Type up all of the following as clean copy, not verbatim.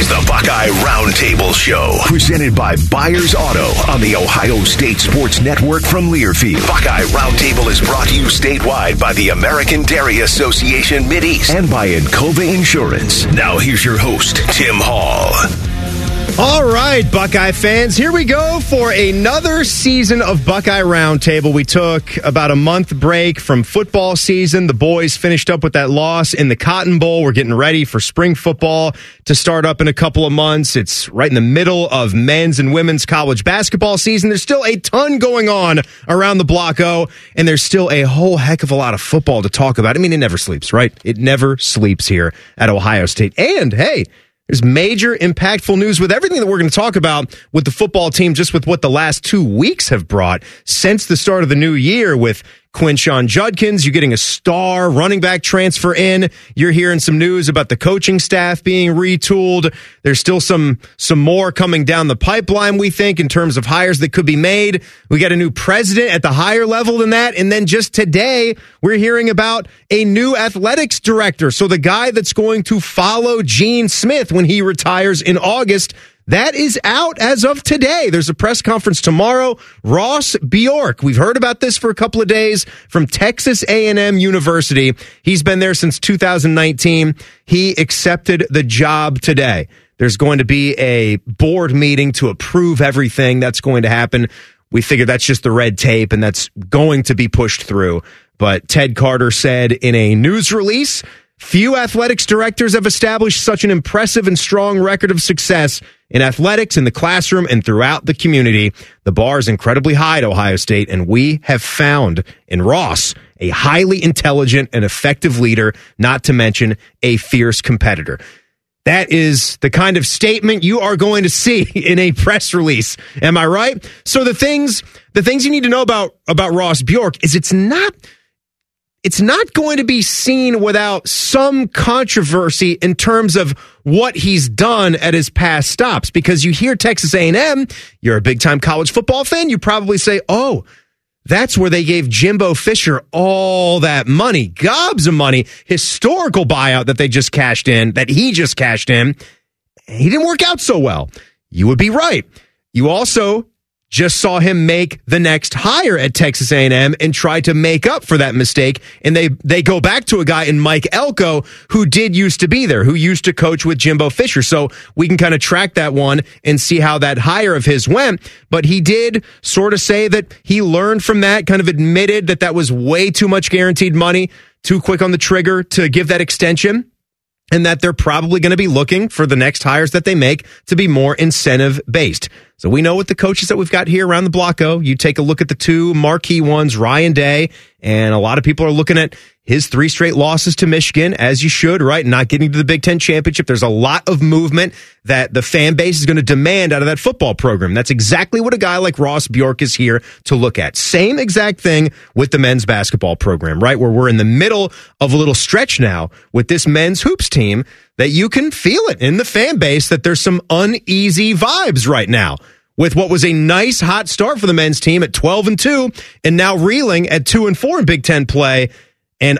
is the Buckeye Roundtable Show, presented by Byers Auto on the Ohio State Sports Network from Learfield. Buckeye Roundtable is brought to you statewide by the American Dairy Association Mideast and by Encova Insurance. Now here's your host, Tim Hall. All right, Buckeye fans, here we go for another season of Buckeye Roundtable. We took about a month break from football season. The boys finished up with that loss in the Cotton Bowl. We're getting ready for spring football to start up in a couple of months. It's right in the middle of men's and women's college basketball season. There's still a ton going on around the Block O, and there's still a whole heck of a lot of football to talk about. I mean, it never sleeps, right? It never sleeps here at Ohio State. And, hey, there's major impactful news with everything that we're going to talk about with the football team, just with what the last 2 weeks have brought since the start of the new year with Quinshon Judkins. You're getting a star running back transfer in. You're hearing some news about the coaching staff being retooled. There's still some more coming down the pipeline, we think, in terms of hires that could be made. We got a new president at the higher level than that. And then just today, we're hearing about a new athletics director. So the guy that's going to follow Gene Smith when he retires in August, that is out as of today. There's a press conference tomorrow. Ross Bjork, we've heard about this for a couple of days, from Texas A&M University. He's been there since 2019. He accepted the job today. There's going to be a board meeting to approve everything that's going to happen. We figure that's just the red tape, and that's going to be pushed through. But Ted Carter said in a news release, few athletics directors have established such an impressive and strong record of success in athletics, in the classroom, and throughout the community. The bar is incredibly high at Ohio State, and we have found in Ross a highly intelligent and effective leader, not to mention a fierce competitor. That is the kind of statement you are going to see in a press release. Am I right? So the things you need to know about Ross Bjork is it's not going to be seen without some controversy in terms of what he's done at his past stops. Because you hear Texas A&M, you're a big-time college football fan, you probably say, oh, that's where they gave Jimbo Fisher all that money, gobs of money, historical buyout that they just cashed in, that he just cashed in. He didn't work out so well. You would be right. You also just saw him make the next hire at Texas A&M and try to make up for that mistake. And they go back to a guy in Mike Elko who did used to be there, who used to coach with Jimbo Fisher. So we can kind of track that one and see how that hire of his went. But he did sort of say that he learned from that, kind of admitted that that was way too much guaranteed money, too quick on the trigger to give that extension, and that they're probably going to be looking for the next hires that they make to be more incentive-based. So we know what the coaches that we've got here around the Block O. You take a look at the two marquee ones, Ryan Day, and a lot of people are looking at his three straight losses to Michigan, as you should, right? Not getting to the Big Ten Championship. There's a lot of movement that the fan base is going to demand out of that football program. That's exactly what a guy like Ross Bjork is here to look at. Same exact thing with the men's basketball program, right? Where we're in the middle of a little stretch now with this men's hoops team that you can feel it in the fan base that there's some uneasy vibes right now, with what was a nice hot start for the men's team at 12-2 and now reeling at 2-4 in Big Ten play and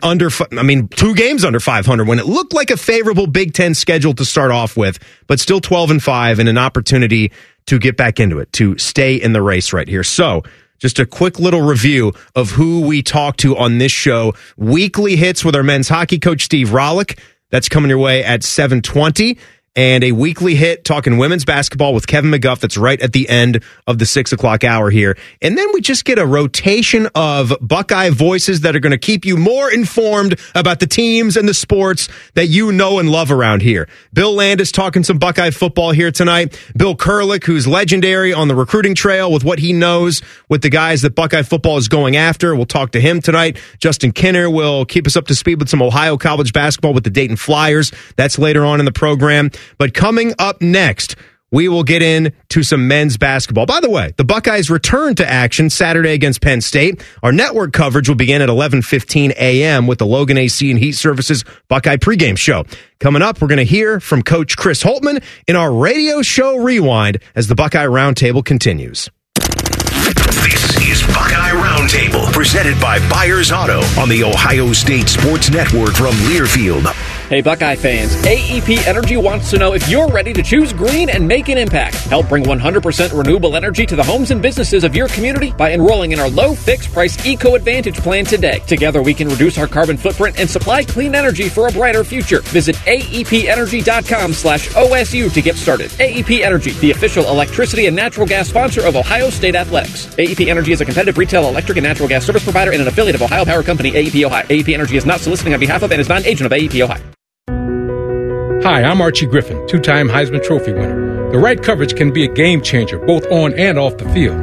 two games under 500 when it looked like a favorable Big Ten schedule to start off with, but still 12-5 and an opportunity to get back into it, to stay in the race right here. So just a quick little review of who we talk to on this show. Weekly hits with our men's hockey coach, Steve Rohlik. That's coming your way at 7:20. And a weekly hit talking women's basketball with Kevin McGuff. That's right at the end of the 6 o'clock hour here. And then we just get a rotation of Buckeye voices that are going to keep you more informed about the teams and the sports that you know and love around here. Bill Landis talking some Buckeye football here tonight. Bill Kurelic, who's legendary on the recruiting trail with what he knows with the guys that Buckeye football is going after. We'll talk to him tonight. Justin Kinner will keep us up to speed with some Ohio college basketball with the Dayton Flyers. That's later on in the program. But coming up next, we will get into some men's basketball. By the way, the Buckeyes return to action Saturday against Penn State. Our network coverage will begin at 11:15 a.m. with the Logan AC and Heat Services Buckeye pregame show. Coming up, we're going to hear from Coach Chris Holtmann in our radio show rewind as the Buckeye Roundtable continues. This is Buckeye Roundtable, presented by Byers Auto on the Ohio State Sports Network from Learfield. Hey, Buckeye fans, AEP Energy wants to know if you're ready to choose green and make an impact. Help bring 100% renewable energy to the homes and businesses of your community by enrolling in our low fixed price Eco Advantage plan today. Together, we can reduce our carbon footprint and supply clean energy for a brighter future. Visit AEPEnergy.com/OSU to get started. AEP Energy, the official electricity and natural gas sponsor of Ohio State Athletics. AEP Energy is a competitive retail electric and natural gas service provider and an affiliate of Ohio Power Company, AEP Ohio. AEP Energy is not soliciting on behalf of and is not an agent of AEP Ohio. Hi, I'm Archie Griffin, two-time Heisman Trophy winner. The right coverage can be a game changer, both on and off the field.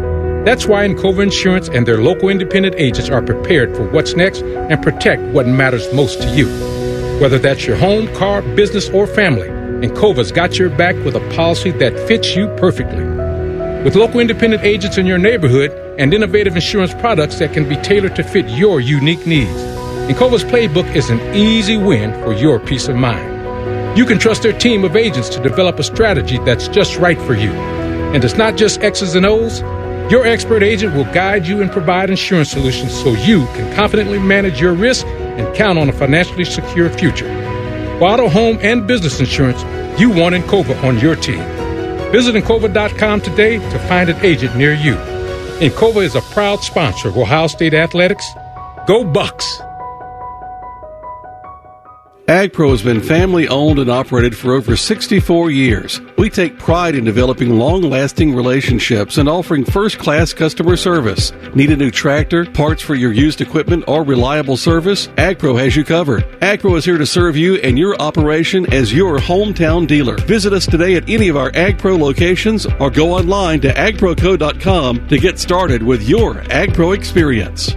That's why Encova Insurance and their local independent agents are prepared for what's next and protect what matters most to you. Whether that's your home, car, business, or family, Encova's got your back with a policy that fits you perfectly. With local independent agents in your neighborhood and innovative insurance products that can be tailored to fit your unique needs, Encova's playbook is an easy win for your peace of mind. You can trust their team of agents to develop a strategy that's just right for you. And it's not just X's and O's. Your expert agent will guide you and provide insurance solutions so you can confidently manage your risk and count on a financially secure future. For auto, home, and business insurance, you want Encova on your team. Visit Encova.com today to find an agent near you. Encova is a proud sponsor of Ohio State Athletics. Go Bucks! AgPro has been family-owned and operated for over 64 years. We take pride in developing long-lasting relationships and offering first-class customer service. Need a new tractor, parts for your used equipment, or reliable service? AgPro has you covered. AgPro is here to serve you and your operation as your hometown dealer. Visit us today at any of our AgPro locations or go online to agproco.com to get started with your AgPro experience.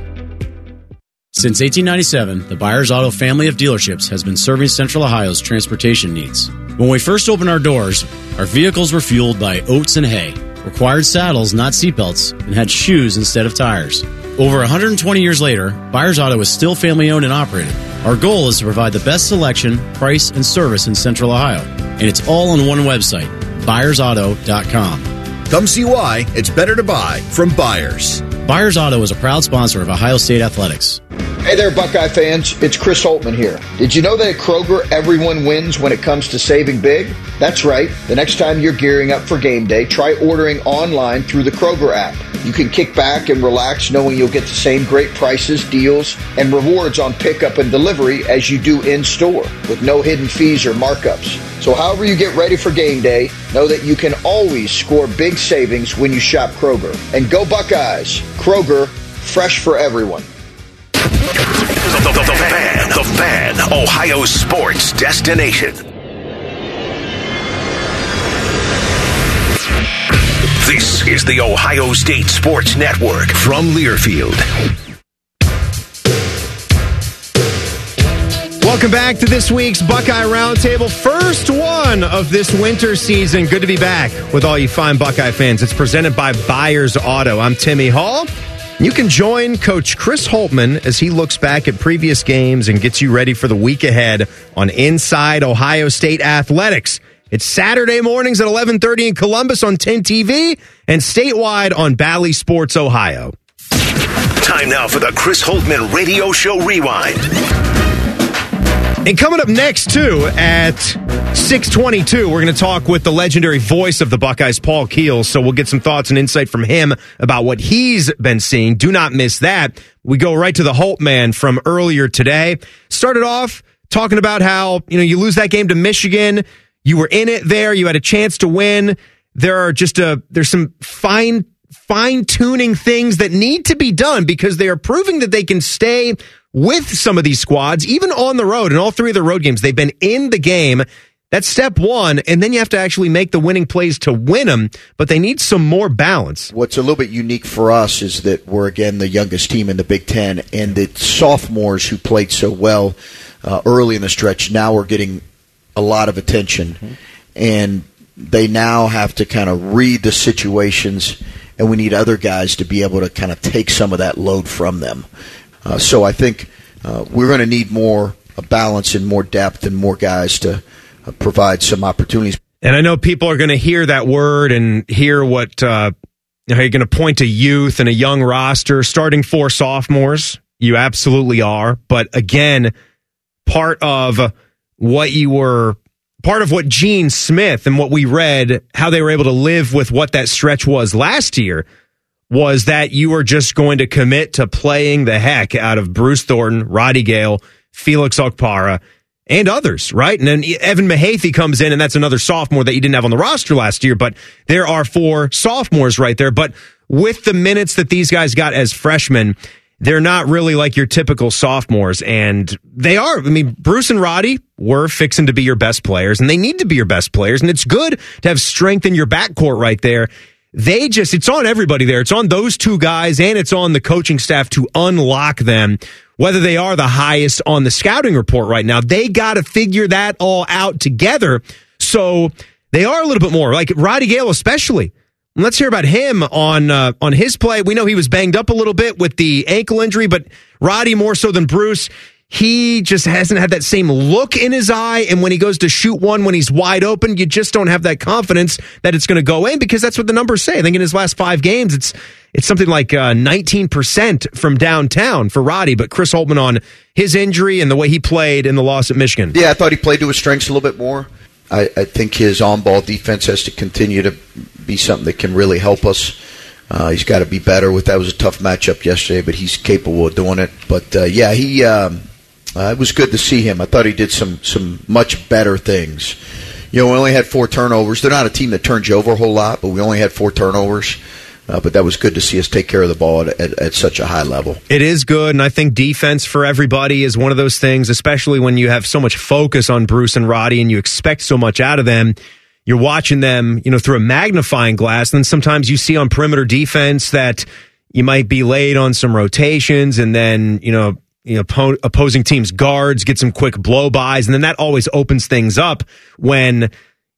Since 1897, the Byers Auto family of dealerships has been serving Central Ohio's transportation needs. When we first opened our doors, our vehicles were fueled by oats and hay, required saddles, not seatbelts, and had shoes instead of tires. Over 120 years later, Byers Auto is still family-owned and operated. Our goal is to provide the best selection, price, and service in Central Ohio. And it's all on one website, ByersAuto.com. Come see why it's better to buy from Byers. Byers Auto is a proud sponsor of Ohio State Athletics. Hey there, Buckeye fans. It's Chris Holtmann here. Did you know that at Kroger, everyone wins when it comes to saving big? That's right. The next time you're gearing up for game day, try ordering online through the Kroger app. You can kick back and relax knowing you'll get the same great prices, deals, and rewards on pickup and delivery as you do in-store with no hidden fees or markups. So however you get ready for game day, know that you can always score big savings when you shop Kroger. And go Buckeyes! Kroger, fresh for everyone. The Fan, Ohio sports destination. This is the Ohio State Sports Network from Learfield. Welcome back to this week's Buckeye Roundtable. First one of this winter season. Good to be back with all you fine Buckeye fans. It's presented by Byers Auto. I'm Timmy Hall. You can join Coach Chris Holtmann as he looks back at previous games and gets you ready for the week ahead on Inside Ohio State Athletics. It's Saturday mornings at 11:30 in Columbus on 10TV and statewide on Bally Sports Ohio. Time now for the Chris Holtmann Radio Show Rewind. And coming up next, too, at 6:22, we're going to talk with the legendary voice of the Buckeyes, Paul Keels. So we'll get some thoughts and insight from him about what he's been seeing. Do not miss that. We go right to the Holtmann from earlier today. Started off talking about how, you lose that game to Michigan. You were in it there. You had a chance to win. There's some fine-tuning things that need to be done because they are proving that they can stay with some of these squads, even on the road, in all three of the road games. They've been in the game. That's step one, and then you have to actually make the winning plays to win them, but they need some more balance. What's a little bit unique for us is that we're, again, the youngest team in the Big Ten, and the sophomores who played so well early in the stretch now are getting a lot of attention, and they now have to kind of read the situations, and we need other guys to be able to kind of take some of that load from them. So I think we're going to need more balance and more depth and more guys to provide some opportunities. And I know people are going to hear that word and hear what how you're going to point to youth and a young roster, starting four sophomores. You absolutely are. But again, part of what you were, part of what Gene Smith and what we read, how they were able to live with what that stretch was last year, was that you were just going to commit to playing the heck out of Bruce Thornton, Roddy Gale, Felix Okpara, and others, right? And then Evan Mahaffey comes in, and that's another sophomore that you didn't have on the roster last year, but there are four sophomores right there. But with the minutes that these guys got as freshmen, they're not really like your typical sophomores, and they are. I mean, Bruce and Roddy were fixing to be your best players, and they need to be your best players, and it's good to have strength in your backcourt right there. They just, it's on everybody there. It's on those two guys, and it's on the coaching staff to unlock them, whether they are the highest on the scouting report right now. They got to figure that all out together, so they are a little bit more. Like Roddy Gale especially. Let's hear about him on his play. We know he was banged up a little bit with the ankle injury, but Roddy, more so than Bruce, he just hasn't had that same look in his eye. And when he goes to shoot one, when he's wide open, you just don't have that confidence that it's going to go in, because that's what the numbers say. I think in his last 5 games, it's something like 19% from downtown for Roddy. But Chris Holtmann on his injury and the way he played in the loss at Michigan. Yeah, I thought he played to his strengths a little bit more. I think his on-ball defense has to continue to be something that can really help us. He's got to be better. That was a tough matchup yesterday, but he's capable of doing it. But, yeah, he it was good to see him. I thought he did some much better things. You know, we only had 4 turnovers. They're not a team that turns you over a whole lot, but we only had 4 turnovers. But that was good to see us take care of the ball at such a high level. It is good, and I think defense for everybody is one of those things, especially when you have so much focus on Bruce and Roddy and you expect so much out of them. You're watching them, you know, through a magnifying glass, and then sometimes you see on perimeter defense that you might be late on some rotations, and then, you know, opposing teams' guards get some quick blow-bys, and then that always opens things up when,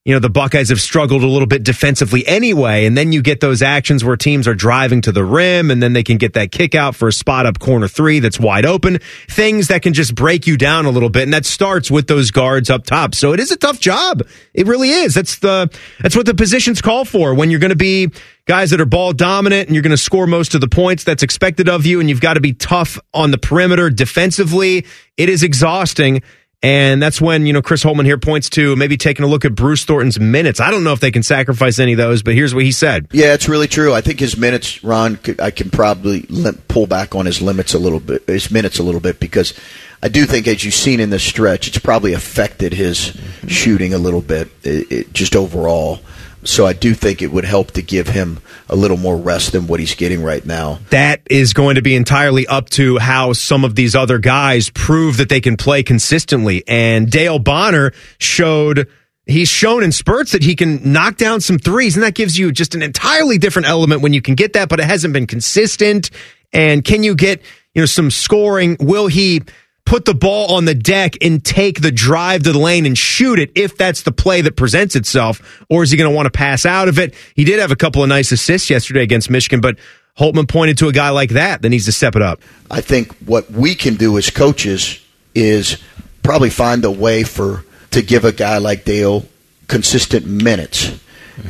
you know, the Buckeyes have struggled a little bit defensively anyway, and then you get those actions where teams are driving to the rim, and then they can get that kick out for a spot-up corner three that's wide open, things that can just break you down a little bit, and that starts with those guards up top. So it is a tough job. It really is. That's what the positions call for. When you're going to be guys that are ball dominant and you're going to score most of the points that's expected of you, and you've got to be tough on the perimeter defensively, it is exhausting. And that's when, you know, Chris Holtmann here points to maybe taking a look at Bruce Thornton's minutes. I don't know if they can sacrifice any of those, but here's what he said. Yeah, it's really true. I think his minutes, Ron, I can probably pull back on his minutes a little bit, because I do think, as you've seen in this stretch, it's probably affected his shooting a little bit, just overall. So I do think it would help to give him a little more rest than what he's getting right now. That is going to be entirely up to how some of these other guys prove that they can play consistently. And Dale Bonner he's shown in spurts that he can knock down some threes, and that gives you just an entirely different element when you can get that, but it hasn't been consistent. And can you get, some scoring? Will he put the ball on the deck and take the drive to the lane and shoot it if that's the play that presents itself, or is he going to want to pass out of it? He did have a couple of nice assists yesterday against Michigan, but Holtmann pointed to a guy like that that needs to step it up. I think what we can do as coaches is probably find a way to give a guy like Dale consistent minutes,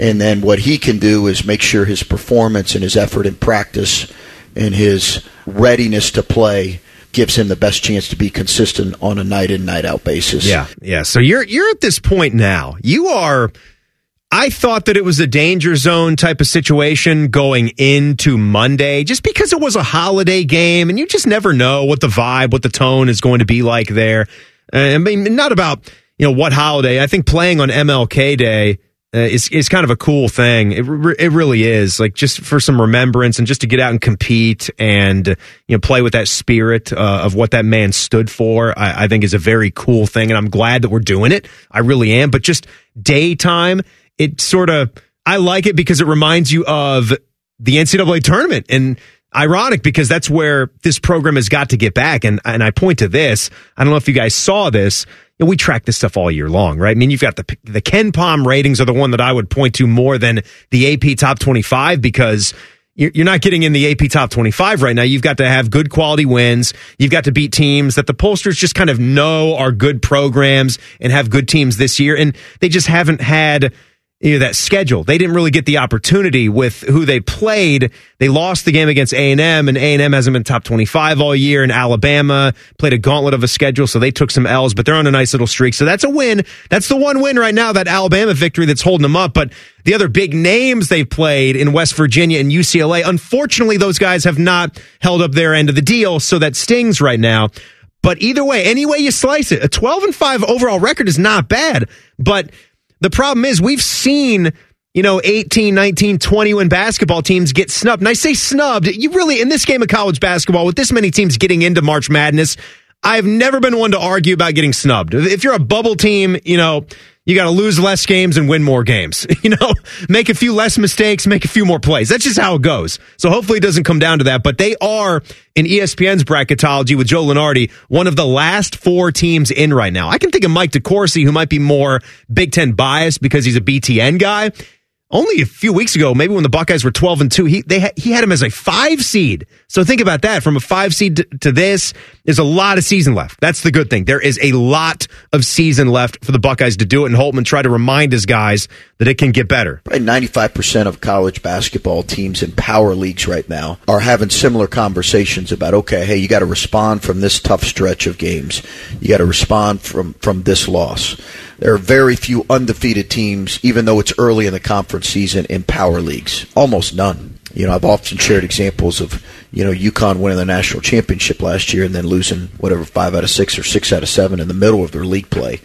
and then what he can do is make sure his performance and his effort in practice and his readiness to play gives him the best chance to be consistent on a night in, night out basis. Yeah. So you're at this point now. You are. I thought that it was a danger zone type of situation going into Monday, just because it was a holiday game, and you just never know what the vibe, what the tone is going to be like there. I mean, not about what holiday. I think playing on MLK Day is kind of a cool thing. It really is, like, just for some remembrance and just to get out and compete and play with that spirit of what that man stood for. I think is a very cool thing, and I'm glad that we're doing it. I really am. But just daytime, I like it because it reminds you of the NCAA tournament, and ironic because that's where this program has got to get back. And I point to this. I don't know if you guys saw this. We track this stuff all year long, right? I mean, you've got the Ken Palm ratings are the one that I would point to more than the AP Top 25, because you're not getting in the AP Top 25 right now. You've got to have good quality wins. You've got to beat teams that the pollsters just kind of know are good programs and have good teams this year. And they just haven't had that schedule. They didn't really get the opportunity with who they played. They lost the game against A&M, and A&M hasn't been top 25 all year, and Alabama played a gauntlet of a schedule, so they took some L's, but they're on a nice little streak. So that's a win. That's the one win right now, that Alabama victory that's holding them up. But the other big names they've played in West Virginia and UCLA, unfortunately, those guys have not held up their end of the deal, so that stings right now. But either way, any way you slice it, a 12-5 overall record is not bad. But the problem is we've seen, 18, 19, 20-win basketball teams get snubbed. And I say snubbed, you really, in this game of college basketball, with this many teams getting into March Madness, I've never been one to argue about getting snubbed. If you're a bubble team, you got to lose less games and win more games. Make a few less mistakes, make a few more plays. That's just how it goes. So hopefully it doesn't come down to that. But they are, in ESPN's bracketology with Joe Lunardi, one of the last four teams in right now. I can think of Mike DeCourcy, who might be more Big Ten biased because he's a BTN guy. Only a few weeks ago, maybe when the Buckeyes were 12-2, he had him as a 5 seed. So think about that. From a 5 seed to this, there's a lot of season left. That's the good thing. There is a lot of season left for the Buckeyes to do it, and Holtmann tried to remind his guys that it can get better. Probably 95% of college basketball teams in power leagues right now are having similar conversations about, okay, hey, you got to respond from this tough stretch of games. You got to respond from this loss. There are very few undefeated teams, even though it's early in the conference season, in power leagues. Almost none. I've often shared examples of, UConn winning the national championship last year and then losing, 5 out of 6 or 6 out of 7 in the middle of their league play.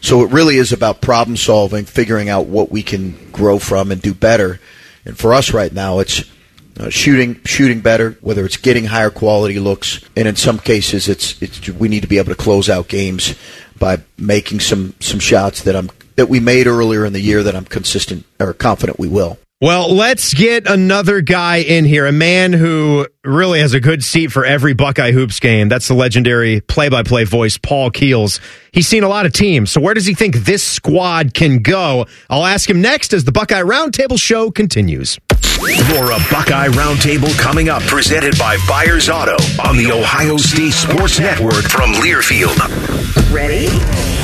So it really is about problem solving, figuring out what we can grow from and do better. And for us right now, it's shooting better, whether it's getting higher quality looks. And in some cases, it's we need to be able to close out games by making some shots that we made earlier in the year that I'm consistent or confident we will. Well, let's get another guy in here, a man who really has a good seat for every Buckeye Hoops game. That's the legendary play-by-play voice, Paul Keels. He's seen a lot of teams, so where does he think this squad can go? I'll ask him next as the Buckeye Roundtable show continues. More a Buckeye Roundtable coming up, presented by Byers Auto on the Ohio State Sports Network from Learfield. Ready?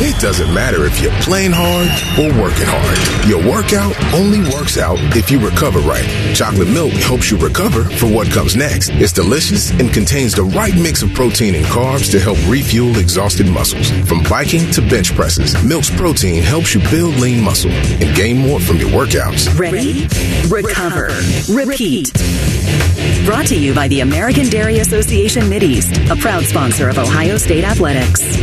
It doesn't matter if you're playing hard or working hard. Your workout only works out if you recover right. Chocolate milk helps you recover for what comes next. It's delicious and contains the right mix of protein and carbs to help refuel exhausted muscles. From biking to bench presses, milk's protein helps you build lean muscle and gain more from your workouts. Ready? Recover. Repeat. Brought to you by the American Dairy Association Mideast, a proud sponsor of Ohio State Athletics.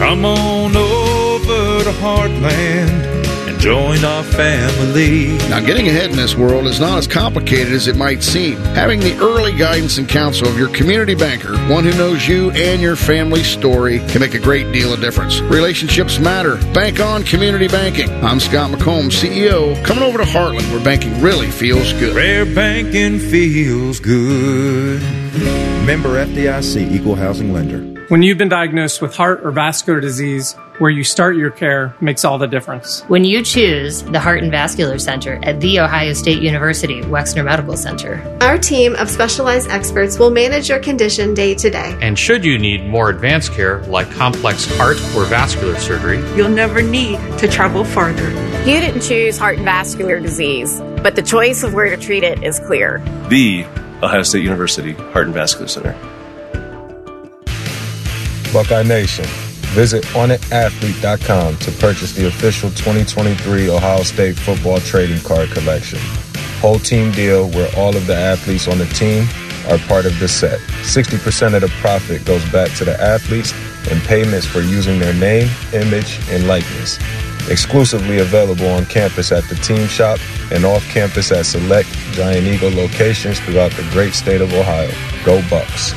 Come on over to Heartland and join our family. Now, getting ahead in this world is not as complicated as it might seem. Having the early guidance and counsel of your community banker, one who knows you and your family's story, can make a great deal of difference. Relationships matter. Bank on community banking. I'm Scott McComb, CEO. Coming over to Heartland, where banking really feels good. Where banking feels good. Member FDIC, Equal Housing Lender. When you've been diagnosed with heart or vascular disease, where you start your care makes all the difference. When you choose the Heart and Vascular Center at The Ohio State University Wexner Medical Center. Our team of specialized experts will manage your condition day to day. And should you need more advanced care, like complex heart or vascular surgery, you'll never need to travel farther. You didn't choose heart and vascular disease, but the choice of where to treat it is clear. The Ohio State University Heart and Vascular Center. Buckeye Nation, visit onitathlete.com to purchase the official 2023 Ohio State football trading card collection. Whole team deal where all of the athletes on the team are part of the set. 60% of the profit goes back to the athletes and payments for using their name, image, and likeness. Exclusively available on campus at the team shop and off campus at select Giant Eagle locations throughout the great state of Ohio. Go Bucks!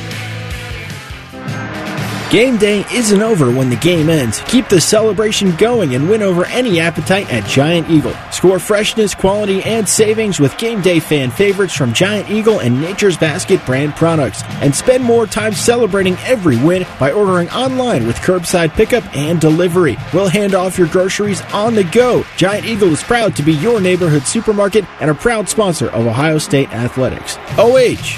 Game day isn't over when the game ends. Keep the celebration going and win over any appetite at Giant Eagle. Score freshness, quality, and savings with game day fan favorites from Giant Eagle and Nature's Basket brand products. And spend more time celebrating every win by ordering online with curbside pickup and delivery. We'll hand off your groceries on the go. Giant Eagle is proud to be your neighborhood supermarket and a proud sponsor of Ohio State Athletics. OH!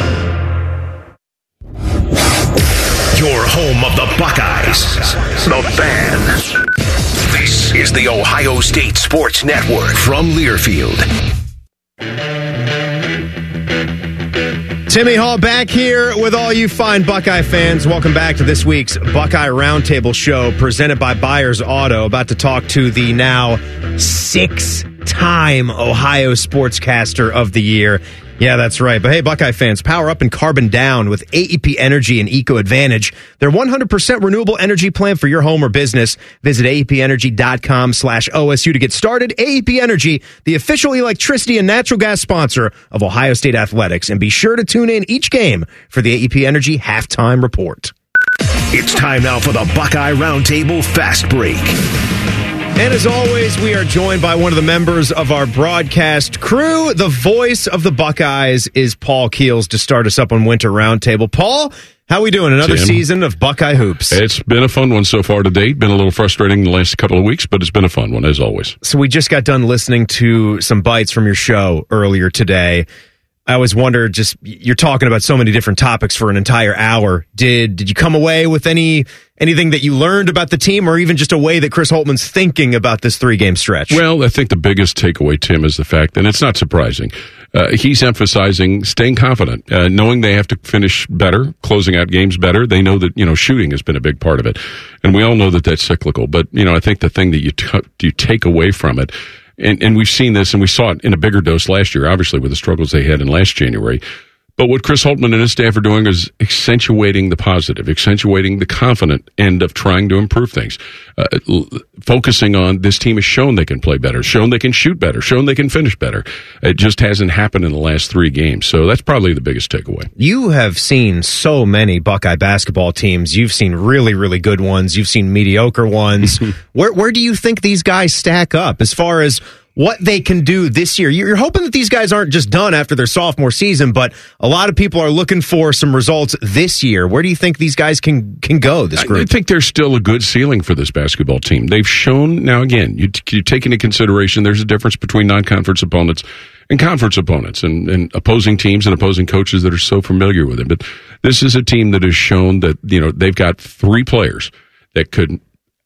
Your home of the Buckeyes, the Fan. This is the Ohio State Sports Network from Learfield. Timmy Hall back here with all you fine Buckeye fans. Welcome back to this week's Buckeye Roundtable Show presented by Byers Auto. About to talk to the now six-time Ohio Sportscaster of the Year. Yeah, that's right. But hey, Buckeye fans, power up and carbon down with AEP Energy and Eco Advantage. Their 100% renewable energy plan for your home or business. Visit aepenergy.com/OSU to get started. AEP Energy, the official electricity and natural gas sponsor of Ohio State Athletics. And be sure to tune in each game for the AEP Energy Halftime Report. It's time now for the Buckeye Roundtable Fast Break. And as always, we are joined by one of the members of our broadcast crew. The voice of the Buckeyes is Paul Keels to start us up on Winter Roundtable. Paul, how are we doing? Another season of Buckeye Hoops. It's been a fun one so far to date. Been a little frustrating the last couple of weeks, but it's been a fun one as always. So we just got done listening to some bites from your show earlier today. I always wonder, just you're talking about so many different topics for an entire hour. Did you come away with anything that you learned about the team or even just a way that Chris Holtmann's thinking about this three-game stretch? Well, I think the biggest takeaway, Tim, is the fact, and it's not surprising, he's emphasizing staying confident, knowing they have to finish better, closing out games better. They know that, shooting has been a big part of it. And we all know that that's cyclical. But, I think the thing that you take away from it, and we've seen this, and we saw it in a bigger dose last year, obviously, with the struggles they had in last January. But what Chris Holtmann and his staff are doing is accentuating the positive, accentuating the confident end of trying to improve things, focusing on this team has shown they can play better, shown they can shoot better, shown they can finish better. It just hasn't happened in the last three games. So that's probably the biggest takeaway. You have seen so many Buckeye basketball teams. You've seen really, really good ones. You've seen mediocre ones. Where do you think these guys stack up as far as what they can do this year? You're hoping that these guys aren't just done after their sophomore season, but a lot of people are looking for some results this year. Where do you think these guys can go, this group? I think there's still a good ceiling for this basketball team. They've shown, now again, you take into consideration there's a difference between non-conference opponents and conference opponents and opposing teams and opposing coaches that are so familiar with it. But this is a team that has shown that, they've got three players that could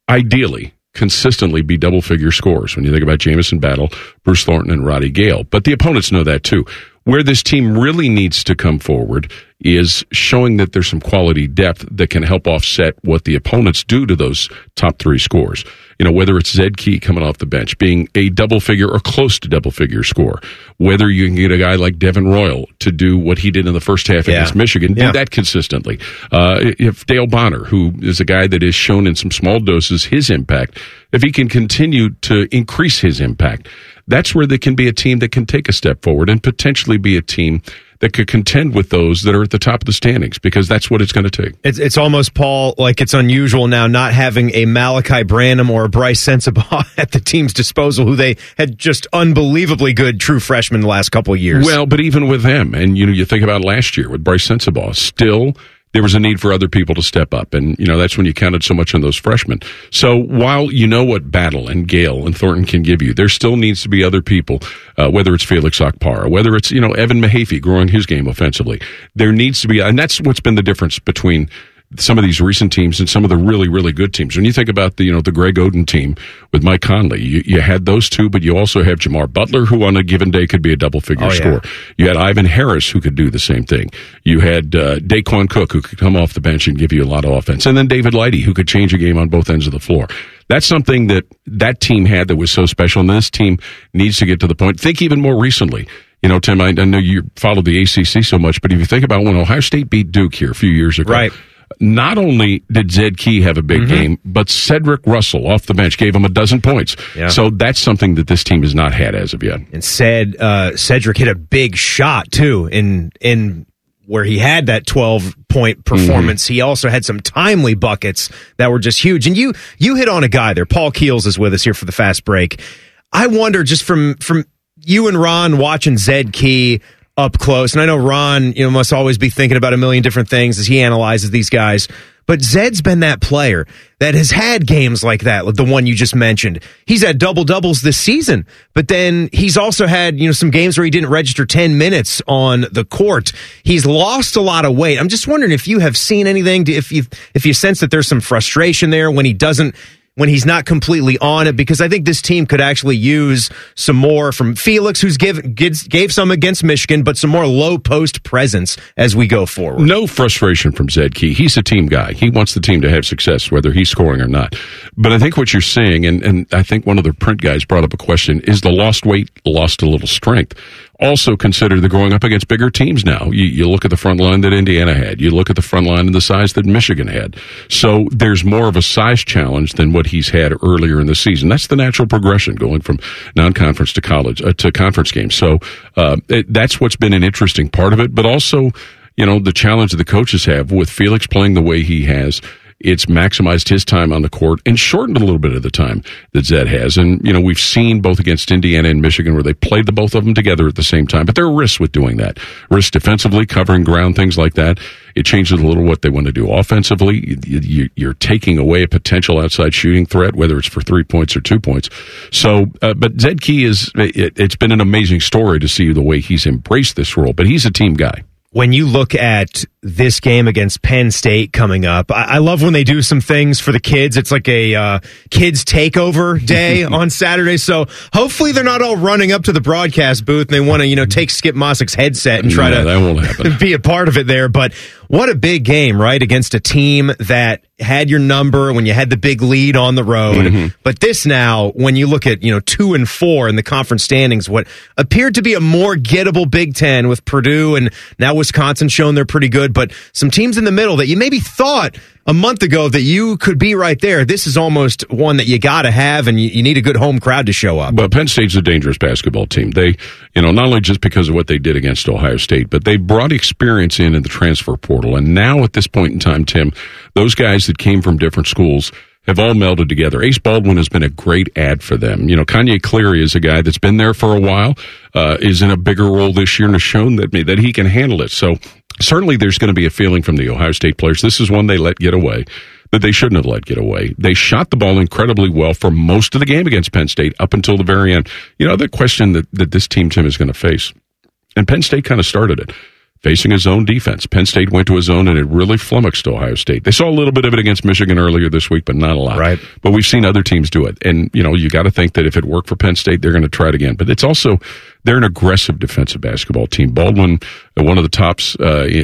ideally consistently be double-figure scorers when you think about Jamison Battle, Bruce Thornton, and Roddy Gale. But the opponents know that, too. Where this team really needs to come forward is showing that there's some quality depth that can help offset what the opponents do to those top three scores. Whether it's Zed Key coming off the bench, being a double-figure or close to double-figure scorer, whether you can get a guy like Devin Royal to do what he did in the first half against Michigan, do that consistently. If Dale Bonner, who is a guy that is shown in some small doses his impact, if he can continue to increase his impact, that's where they can be a team that can take a step forward and potentially be a team that could contend with those that are at the top of the standings, because that's what it's going to take. It's almost, Paul, like it's unusual now not having a Malachi Branham or a Bryce Sensabaugh at the team's disposal, who they had just unbelievably good true freshmen the last couple of years. Well, but even with them, and you think about last year with Bryce Sensabaugh, still there was a need for other people to step up. And, that's when you counted so much on those freshmen. So while you know what Battle and Gale and Thornton can give you, there still needs to be other people, whether it's Felix Okpara, whether it's, Evan Mahaffey growing his game offensively. There needs to be, and that's what's been the difference between some of these recent teams and some of the really, really good teams. When you think about the Greg Oden team with Mike Conley, you had those two, but you also have Jamar Butler, who on a given day could be a double-figure scorer. You had Ivan Harris, who could do the same thing. You had Daquan Cook, who could come off the bench and give you a lot of offense. And then David Leidy, who could change a game on both ends of the floor. That's something that team had that was so special, and this team needs to get to the point. Think even more recently. Tim, I know you followed the ACC so much, but if you think about when Ohio State beat Duke here a few years ago, right? Not only did Zed Key have a big game, but Cedric Russell off the bench gave him a dozen points. Yeah. So that's something that this team has not had as of yet. And Cedric hit a big shot, too, in where he had that 12-point performance, he also had some timely buckets that were just huge. And you hit on a guy there. Paul Keels is with us here for the fast break. I wonder, just from you and Ron watching Zed Key up close, and I know Ron, you know, must always be thinking about a million different things as he analyzes these guys, but Zed's been that player that has had games like that, like the one you just mentioned. He's had double-doubles this season, but then he's also had, you know, some games where he didn't register 10 minutes on the court. He's lost a lot of weight. I'm just wondering if you have seen anything, if you sense that there's some frustration there when he doesn't, when he's not completely on it, because I think this team could actually use some more from Felix, who's gave some against Michigan, but some more low post presence as we go forward. No frustration from Zed Key. He's a team guy. He wants the team to have success, whether he's scoring or not. But I think what you're seeing, and I think one of the print guys brought up a question, is the lost weight, lost a little strength. Also consider they're going up against bigger teams now. You look at the front line that Indiana had. You look at the front line and the size that Michigan had. So there's more of a size challenge than what he's had earlier in the season. That's the natural progression, going from non-conference to college to conference games. So that's what's been an interesting part of it. But also, you know, the challenge that the coaches have with Felix playing the way he has. It's maximized his time on the court and shortened a little bit of the time that Zed has. And, you know, we've seen both against Indiana and Michigan where they played the both of them together at the same time. But there are risks with doing that. Risks defensively, covering ground, things like that. It changes a little what they want to do offensively. You're taking away a potential outside shooting threat, whether it's for 3 points or 2 points. So, but Zed Key it's been an amazing story to see the way he's embraced this role. But he's a team guy. When you look at this game against Penn State coming up, I love when they do some things for the kids. It's like a kids takeover day on Saturday. So hopefully they're not all running up to the broadcast booth and they want to, you know, take Skip Mosick's headset and try to be a part of it there. But what a big game, right? Against a team that had your number when you had the big lead on the road. Mm-hmm. But this now, when you look at, you know, 2 and 4 in the conference standings, what appeared to be a more gettable Big Ten with Purdue and now Wisconsin shown they're pretty good, but some teams in the middle that you maybe thought a month ago that you could be right there. This is almost one that you got to have, and you need a good home crowd to show up. But Penn State's a dangerous basketball team. They, you know, not only just because of what they did against Ohio State, but they brought experience in the transfer portal. And now at this point in time, Tim, those guys that came from different schools have all melded together. Ace Baldwin has been a great add for them. You know, Kanye Cleary is a guy that's been there for a while, is in a bigger role this year and has shown that he can handle it. So certainly there's going to be a feeling from the Ohio State players. This is one they let get away that they shouldn't have let get away. They shot the ball incredibly well for most of the game against Penn State up until the very end. You know, the question that this team, Tim, is going to face, and Penn State kind of started it, facing a zone defense. Penn State went to a zone, and it really flummoxed Ohio State. They saw a little bit of it against Michigan earlier this week, but not a lot. Right. But we've seen other teams do it. And, you know, you got to think that if it worked for Penn State, they're going to try it again. But it's also, they're an aggressive defensive basketball team. Baldwin, one of the tops,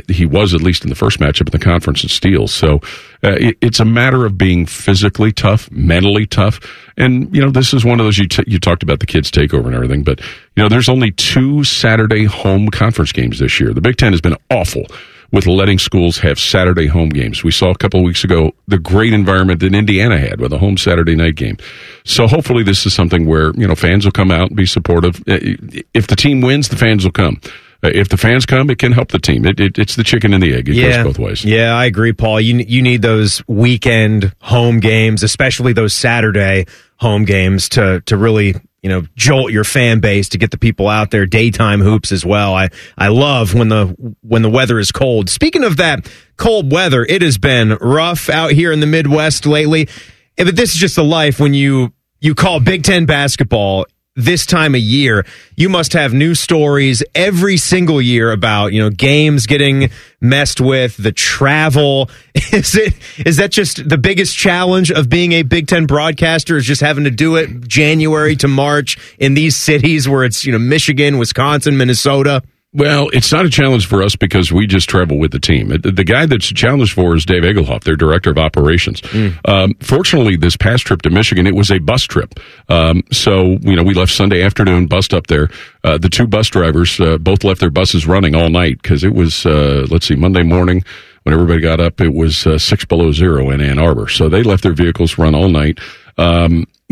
he was at least in the first matchup in the conference in steals. So it's a matter of being physically tough, mentally tough. And, you know, this is one of those, you talked about the kids' takeover and everything, but, you know, there's only 2 Saturday home conference games this year. The Big Ten has been awful with letting schools have Saturday home games. We saw a couple of weeks ago the great environment that Indiana had with a home Saturday night game. So hopefully this is something where, you know, fans will come out and be supportive. If the team wins, the fans will come. If the fans come, it can help the team. It's the chicken and the egg. It goes both ways. Yeah, I agree, Paul. You need those weekend home games, especially those Saturday home games, to really, you know, jolt your fan base, to get the people out there. Daytime hoops as well. I love when the weather is cold. Speaking of that cold weather, it has been rough out here in the Midwest lately. But this is just the life when you call Big Ten basketball this time of year. You must have new stories every single year about, you know, games getting messed with, the travel. Is that just the biggest challenge of being a Big Ten broadcaster, is just having to do it January to March in these cities where it's, you know, Michigan, Wisconsin, Minnesota? Well, it's not a challenge for us because we just travel with the team. The guy that's challenged for is Dave Egelhoff, their director of operations. Fortunately, this past trip to Michigan, it was a bus trip. So, you know, we left Sunday afternoon, bussed up there. The 2 bus drivers both left their buses running all night because it was, Monday morning. When everybody got up, it was 6 below zero in Ann Arbor. So they left their vehicles run all night.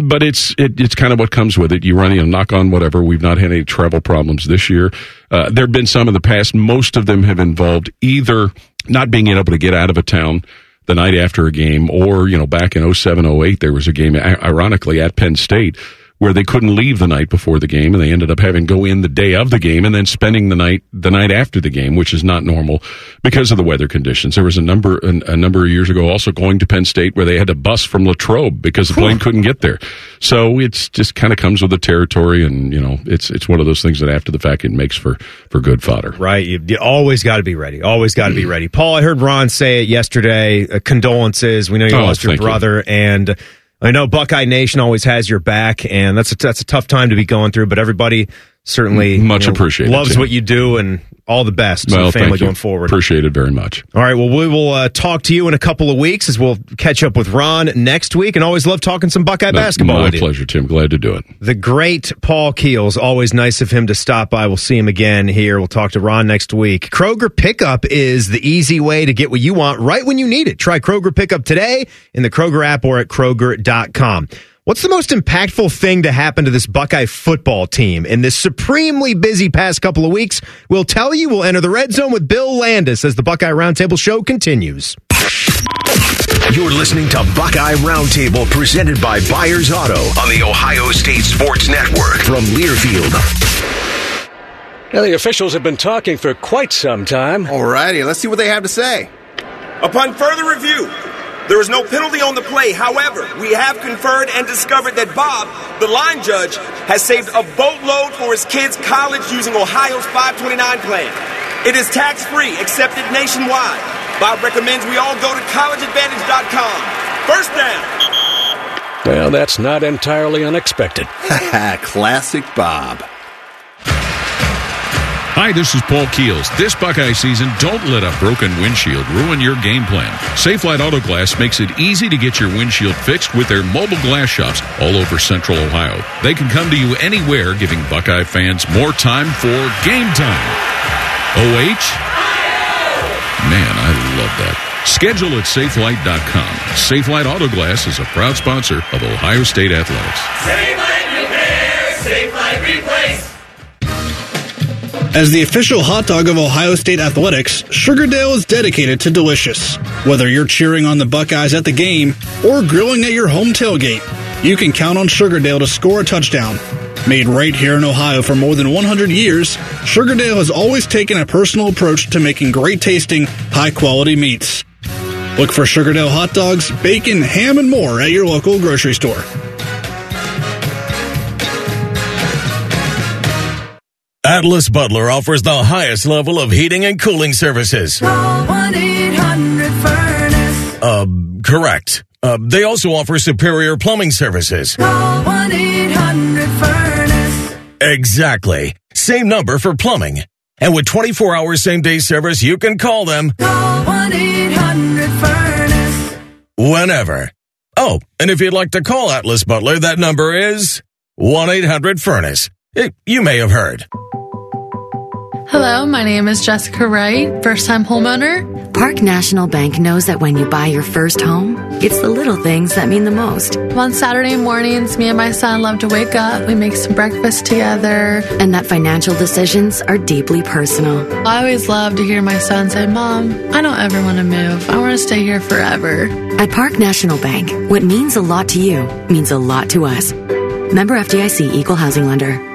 But it's kind of what comes with it. You run, knock on whatever. We've not had any travel problems this year. There have been some in the past. Most of them have involved either not being able to get out of a town the night after a game, or, back in 07-08, there was a game, ironically, at Penn State where they couldn't leave the night before the game, and they ended up having to go in the day of the game and then spending the night after the game, which is not normal because of the weather conditions. There was a number of years ago also going to Penn State where they had to bus from Latrobe because the plane couldn't get there. So it's just kind of comes with the territory, and it's one of those things that after the fact it makes for good fodder. Right, you always got to be ready. Always got to be ready. Paul, I heard Ron say it yesterday. Condolences. We know you lost your brother, and I know Buckeye Nation always has your back, and that's a tough time to be going through, but everybody certainly much appreciated loves what you do, and all the best to the family going forward. Appreciate it very much. All right, well, we will talk to you in a couple of weeks as we'll catch up with Ron next week, and always love talking some Buckeye basketball with you. My pleasure, Tim. Glad to do it. The great Paul Keels. Always nice of him to stop by. We'll see him again here. We'll talk to Ron next week. Kroger Pickup is the easy way to get what you want right when you need it. Try Kroger Pickup today in the Kroger app or at Kroger.com. What's the most impactful thing to happen to this Buckeye football team in this supremely busy past couple of weeks? We'll tell you. We'll enter the red zone with Bill Landis as the Buckeye Roundtable show continues. You're listening to Buckeye Roundtable, presented by Byers Auto on the Ohio State Sports Network from Learfield. Now, the officials have been talking for quite some time. All righty, let's see what they have to say. Upon further review, there is no penalty on the play. However, we have conferred and discovered that Bob, the line judge, has saved a boatload for his kids' college using Ohio's 529 plan. It is tax-free, accepted nationwide. Bob recommends we all go to collegeadvantage.com. First down. Well, that's not entirely unexpected. Classic Bob. Hi, this is Paul Keels. This Buckeye season, don't let a broken windshield ruin your game plan. SafeLight Auto Glass makes it easy to get your windshield fixed with their mobile glass shops all over Central Ohio. They can come to you anywhere, giving Buckeye fans more time for game time. OH? Man, I love that. Schedule at SafeLight.com. SafeLight Auto Glass is a proud sponsor of Ohio State Athletics. SafeLight Repair, SafeLight Replace. As the official hot dog of Ohio State Athletics, Sugardale is dedicated to delicious. Whether you're cheering on the Buckeyes at the game or grilling at your home tailgate, you can count on Sugardale to score a touchdown. Made right here in Ohio for more than 100 years, Sugardale has always taken a personal approach to making great-tasting, high-quality meats. Look for Sugardale hot dogs, bacon, ham, and more at your local grocery store. Atlas Butler offers the highest level of heating and cooling services. Call 1-800-FURNACE. Correct. They also offer superior plumbing services. Call 1-800-FURNACE. Exactly. Same number for plumbing. And with 24-hour same-day service, you can call them. Call 1-800-FURNACE. Whenever. Oh, and if you'd like to call Atlas Butler, that number is 1-800-FURNACE. You may have heard. Hello, my name is Jessica Wright, first-time homeowner. Park National Bank knows that when you buy your first home, it's the little things that mean the most. On Saturday mornings, me and my son love to wake up. We make some breakfast together. And that financial decisions are deeply personal. I always love to hear my son say, Mom, I don't ever want to move. I want to stay here forever. At Park National Bank, what means a lot to you means a lot to us. Member FDIC, Equal Housing Lender.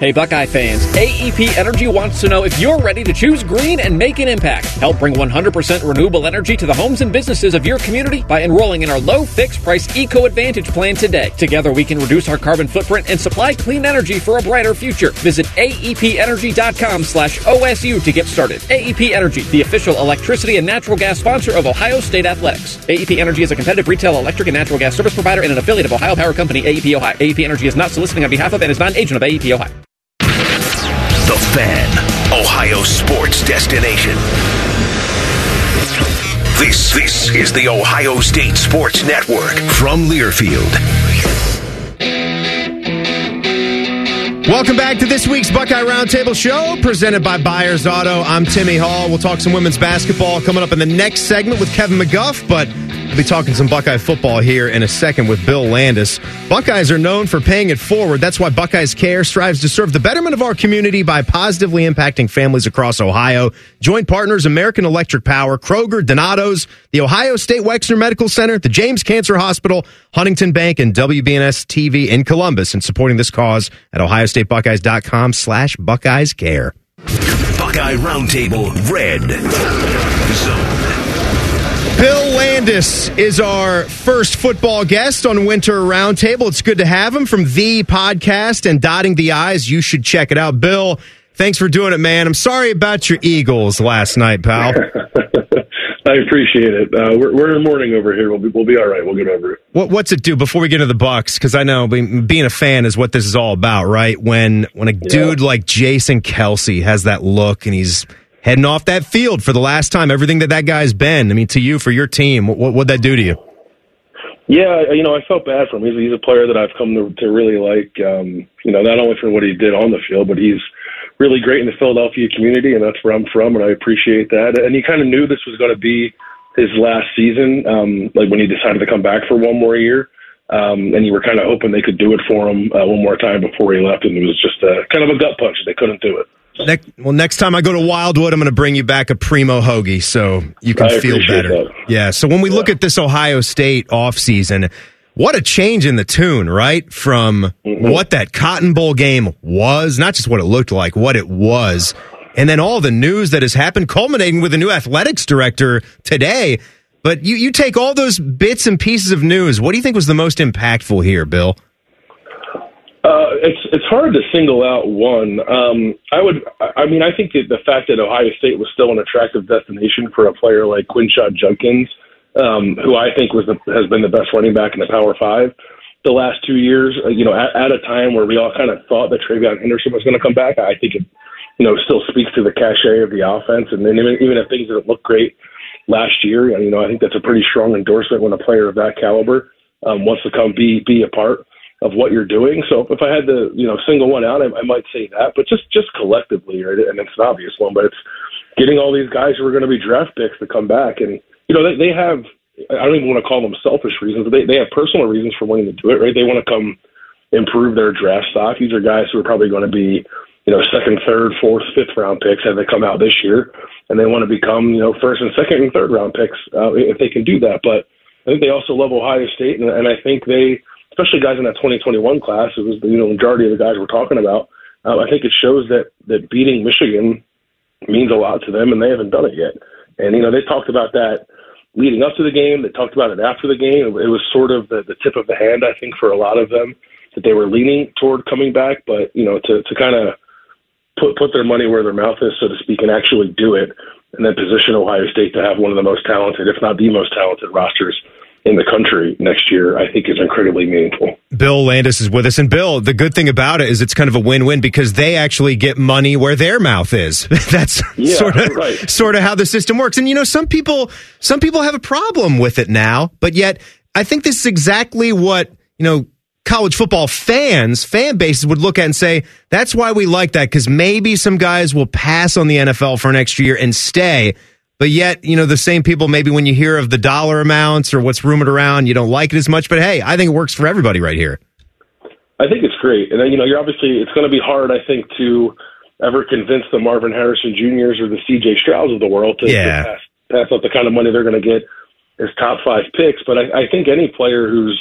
Hey, Buckeye fans, AEP Energy wants to know if you're ready to choose green and make an impact. Help bring 100% renewable energy to the homes and businesses of your community by enrolling in our low fixed price Eco Advantage plan today. Together, we can reduce our carbon footprint and supply clean energy for a brighter future. Visit AEPEnergy.com/OSU to get started. AEP Energy, the official electricity and natural gas sponsor of Ohio State Athletics. AEP Energy is a competitive retail electric and natural gas service provider and an affiliate of Ohio Power Company, AEP Ohio. AEP Energy is not soliciting on behalf of and is not an agent of AEP Ohio. The Fan, Ohio sports destination. This is the Ohio State Sports Network from Learfield. Welcome back to this week's Buckeye Roundtable show, presented by Byers Auto. I'm Timmy Hall. We'll talk some women's basketball coming up in the next segment with Kevin McGuff, but We'll be talking some Buckeye football here in a second with Bill Landis. Buckeyes are known for paying it forward. That's why Buckeyes Care strives to serve the betterment of our community by positively impacting families across Ohio. Joint partners American Electric Power, Kroger, Donato's, the Ohio State Wexner Medical Center, the James Cancer Hospital, Huntington Bank, and WBNS TV in Columbus, and supporting this cause at ohiostatebuckeyes.com/BuckeyesCare. Buckeye Roundtable Red Zone. Bill Landis is our first football guest on Winter Roundtable. It's good to have him from the podcast and Dotting the I's. You should check it out. Bill, thanks for doing it, man. I'm sorry about your Eagles last night, pal. I appreciate it. We're in mourning over here. We'll be all right. We'll get over it. What's it do before we get into the Bucs? Because I know being a fan is what this is all about, right? When a dude like Jason Kelce has that look and he's heading off that field for the last time, everything that guy's been. I mean, to you, for your team, what'd that do to you? Yeah, I felt bad for him. He's a player that I've come to really like. Not only for what he did on the field, but he's really great in the Philadelphia community, and that's where I'm from, and I appreciate that. And he kind of knew this was going to be his last season, when he decided to come back for one more year. And you were kind of hoping they could do it for him one more time before he left, and it was just kind of a gut punch. They couldn't do it. Next time I go to Wildwood, I'm going to bring you back a primo hoagie so you can feel better. That. Yeah, so when we look at this Ohio State offseason, what a change in the tune, right? From what that Cotton Bowl game was, not just what it looked like, what it was, and then all the news that has happened, culminating with a new athletics director today. But you take all those bits and pieces of news. What do you think was the most impactful here, Bill? It's hard to single out one. I think that the fact that Ohio State was still an attractive destination for a player like Quinshon Judkins, who I think has been the best running back in the Power Five the last 2 years, at a time where we all kind of thought that Travion Henderson was going to come back. I think it, still speaks to the cachet of the offense. And then even if things didn't look great last year, I think that's a pretty strong endorsement when a player of that caliber wants to come be a part of what you're doing. So if I had to, single one out, I might say that. But just collectively, right? And it's an obvious one, but it's getting all these guys who are going to be draft picks to come back. And they have, I don't even want to call them selfish reasons, but they have personal reasons for wanting to do it, right? They want to come improve their draft stock. These are guys who are probably going to be, second, third, fourth, fifth round picks as they come out this year. And they want to become, first and second and third round picks if they can do that. But I think they also love Ohio State. And I think they, especially guys in that 2021 class, it was the majority of the guys we're talking about. I think it shows that beating Michigan means a lot to them, and they haven't done it yet. And, they talked about that leading up to the game. They talked about it after the game. It was sort of the tip of the hand, I think, for a lot of them, that they were leaning toward coming back. But, to kind of put their money where their mouth is, so to speak, and actually do it, and then position Ohio State to have one of the most talented, if not the most talented rosters in the country next year, I think is incredibly meaningful. Bill Landis is with us. And Bill, the good thing about it is it's kind of a win-win because they actually get money where their mouth is. That's sort of how the system works. And, some people have a problem with it now, but yet I think this is exactly what, college football fan bases would look at and say, that's why we like that, because maybe some guys will pass on the NFL for an extra year and stay. But yet, the same people, maybe when you hear of the dollar amounts or what's rumored around, you don't like it as much. But, hey, I think it works for everybody right here. I think it's great. And, you're obviously, it's going to be hard, I think, to ever convince the Marvin Harrison Jr.'s or the C.J. Strouds of the world to pass up the kind of money they're going to get as top five picks. But I think any player who's,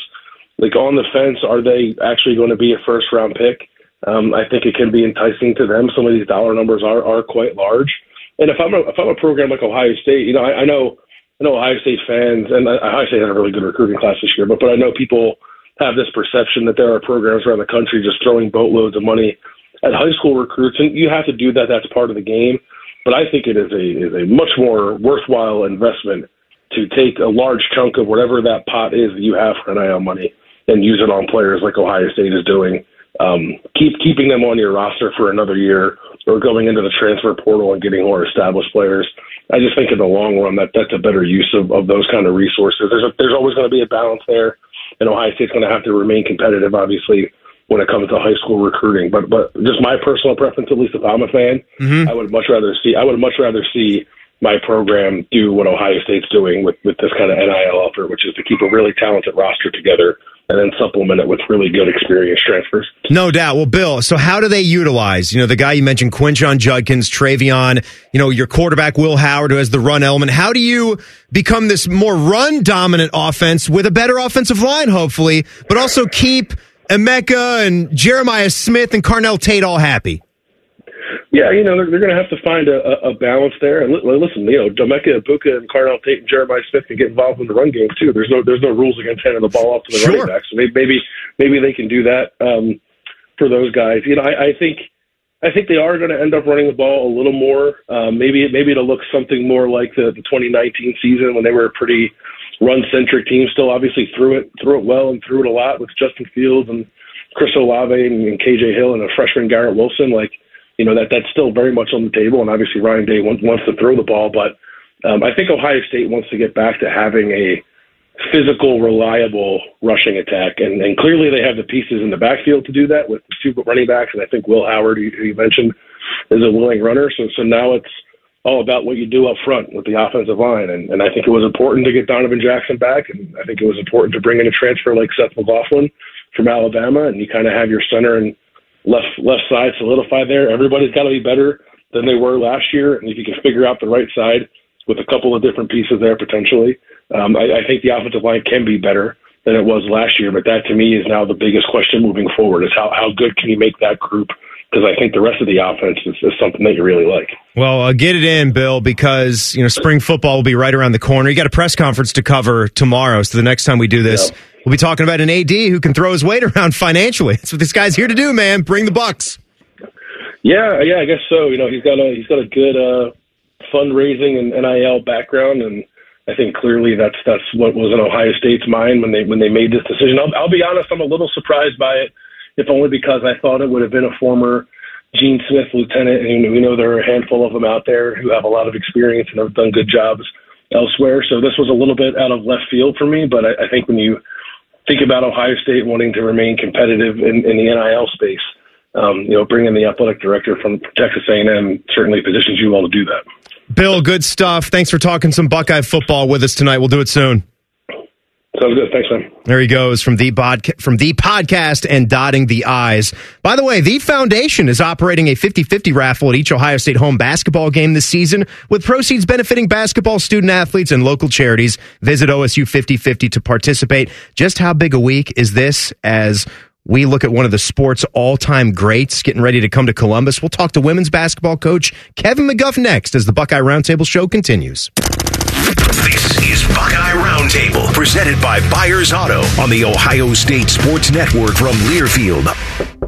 on the fence, are they actually going to be a first-round pick? I think it can be enticing to them. Some of these dollar numbers are quite large. And if I'm a program like Ohio State, I know Ohio State fans, and Ohio State had a really good recruiting class this year, but I know people have this perception that there are programs around the country just throwing boatloads of money at high school recruits, and you have to do that. That's part of the game. But I think it is a much more worthwhile investment to take a large chunk of whatever that pot is that you have for NIL money and use it on players like Ohio State is doing. Keeping them on your roster for another year, or going into the transfer portal and getting more established players. I just think in the long run that's a better use of those kind of resources. There's always going to be a balance there, and Ohio State's going to have to remain competitive, obviously, when it comes to high school recruiting. But just my personal preference, at least if I'm a fan, I would much rather see my program do what Ohio State's doing with this kind of NIL effort, which is to keep a really talented roster together and then supplement it with really good experience transfers. No doubt. Well, Bill, so how do they utilize, you know, the guy you mentioned, Quinshon Judkins, Travion, you know, your quarterback, Will Howard, who has the run element. How do you become this more run-dominant offense with a better offensive line, hopefully, but also keep Emeka and Jeremiah Smith and Carnell Tate all happy? Yeah, you know, they're going to have to find a balance there. And listen, you know, Emeka Ibuka and Carnell Tate and Jeremiah Smith can get involved in the run game too. There's no rules against handing the ball off to the running back. So maybe they can do that for those guys. You know, I think they are going to end up running the ball a little more. Maybe it'll look something more like the 2019 season when they were a pretty run-centric team. Still, obviously threw it well and threw it a lot with Justin Fields and Chris Olave and KJ Hill and a freshman Garrett Wilson. Like, you know, that's still very much on the table, and obviously Ryan Day wants to throw the ball, but I think Ohio State wants to get back to having a physical, reliable rushing attack, and clearly they have the pieces in the backfield to do that with two running backs, and I think Will Howard, who you mentioned, is a willing runner, so now it's all about what you do up front with the offensive line, and I think it was important to get Donovan Jackson back, and I think it was important to bring in a transfer like Seth McLaughlin from Alabama, and you kind of have your center and left side solidified there. Everybody's got to be better than they were last year, and if you can figure out the right side with a couple of different pieces there potentially, I think the offensive line can be better than it was last year, but that to me is now the biggest question moving forward is how good can you make that group, because I think the rest of the offense is something that you really like. Well, get it in, Bill, because you know spring football will be right around the corner. You got a press conference to cover tomorrow, so the next time we do this, We'll be talking about an AD who can throw his weight around financially. That's what this guy's here to do, man. Bring the bucks. Yeah, I guess so. You know, he's got a good fundraising and NIL background, and I think clearly that's what was in Ohio State's mind when they made this decision. I'll be honest, I'm a little surprised by it. If only because I thought it would have been a former Gene Smith lieutenant, and we know there are a handful of them out there who have a lot of experience and have done good jobs elsewhere. So this was a little bit out of left field for me, but I think when you think about Ohio State wanting to remain competitive in the NIL space, you know, bringing the athletic director from Texas A&M certainly positions you all to do that. Bill, good stuff. Thanks for talking some Buckeye football with us tonight. We'll do it soon. Sounds good. Thanks, man. There he goes from the podcast and dotting the I's. By the way, the foundation is operating a 50-50 raffle at each Ohio State home basketball game this season, with proceeds benefiting basketball student-athletes and local charities. Visit OSU 5050 to participate. Just how big a week is this as we look at one of the sport's all-time greats getting ready to come to Columbus? We'll talk to women's basketball coach Kevin McGuff next as the Buckeye Roundtable show continues. This is Buckeye Roundtable, presented by Byers Auto on the Ohio State Sports Network from Learfield.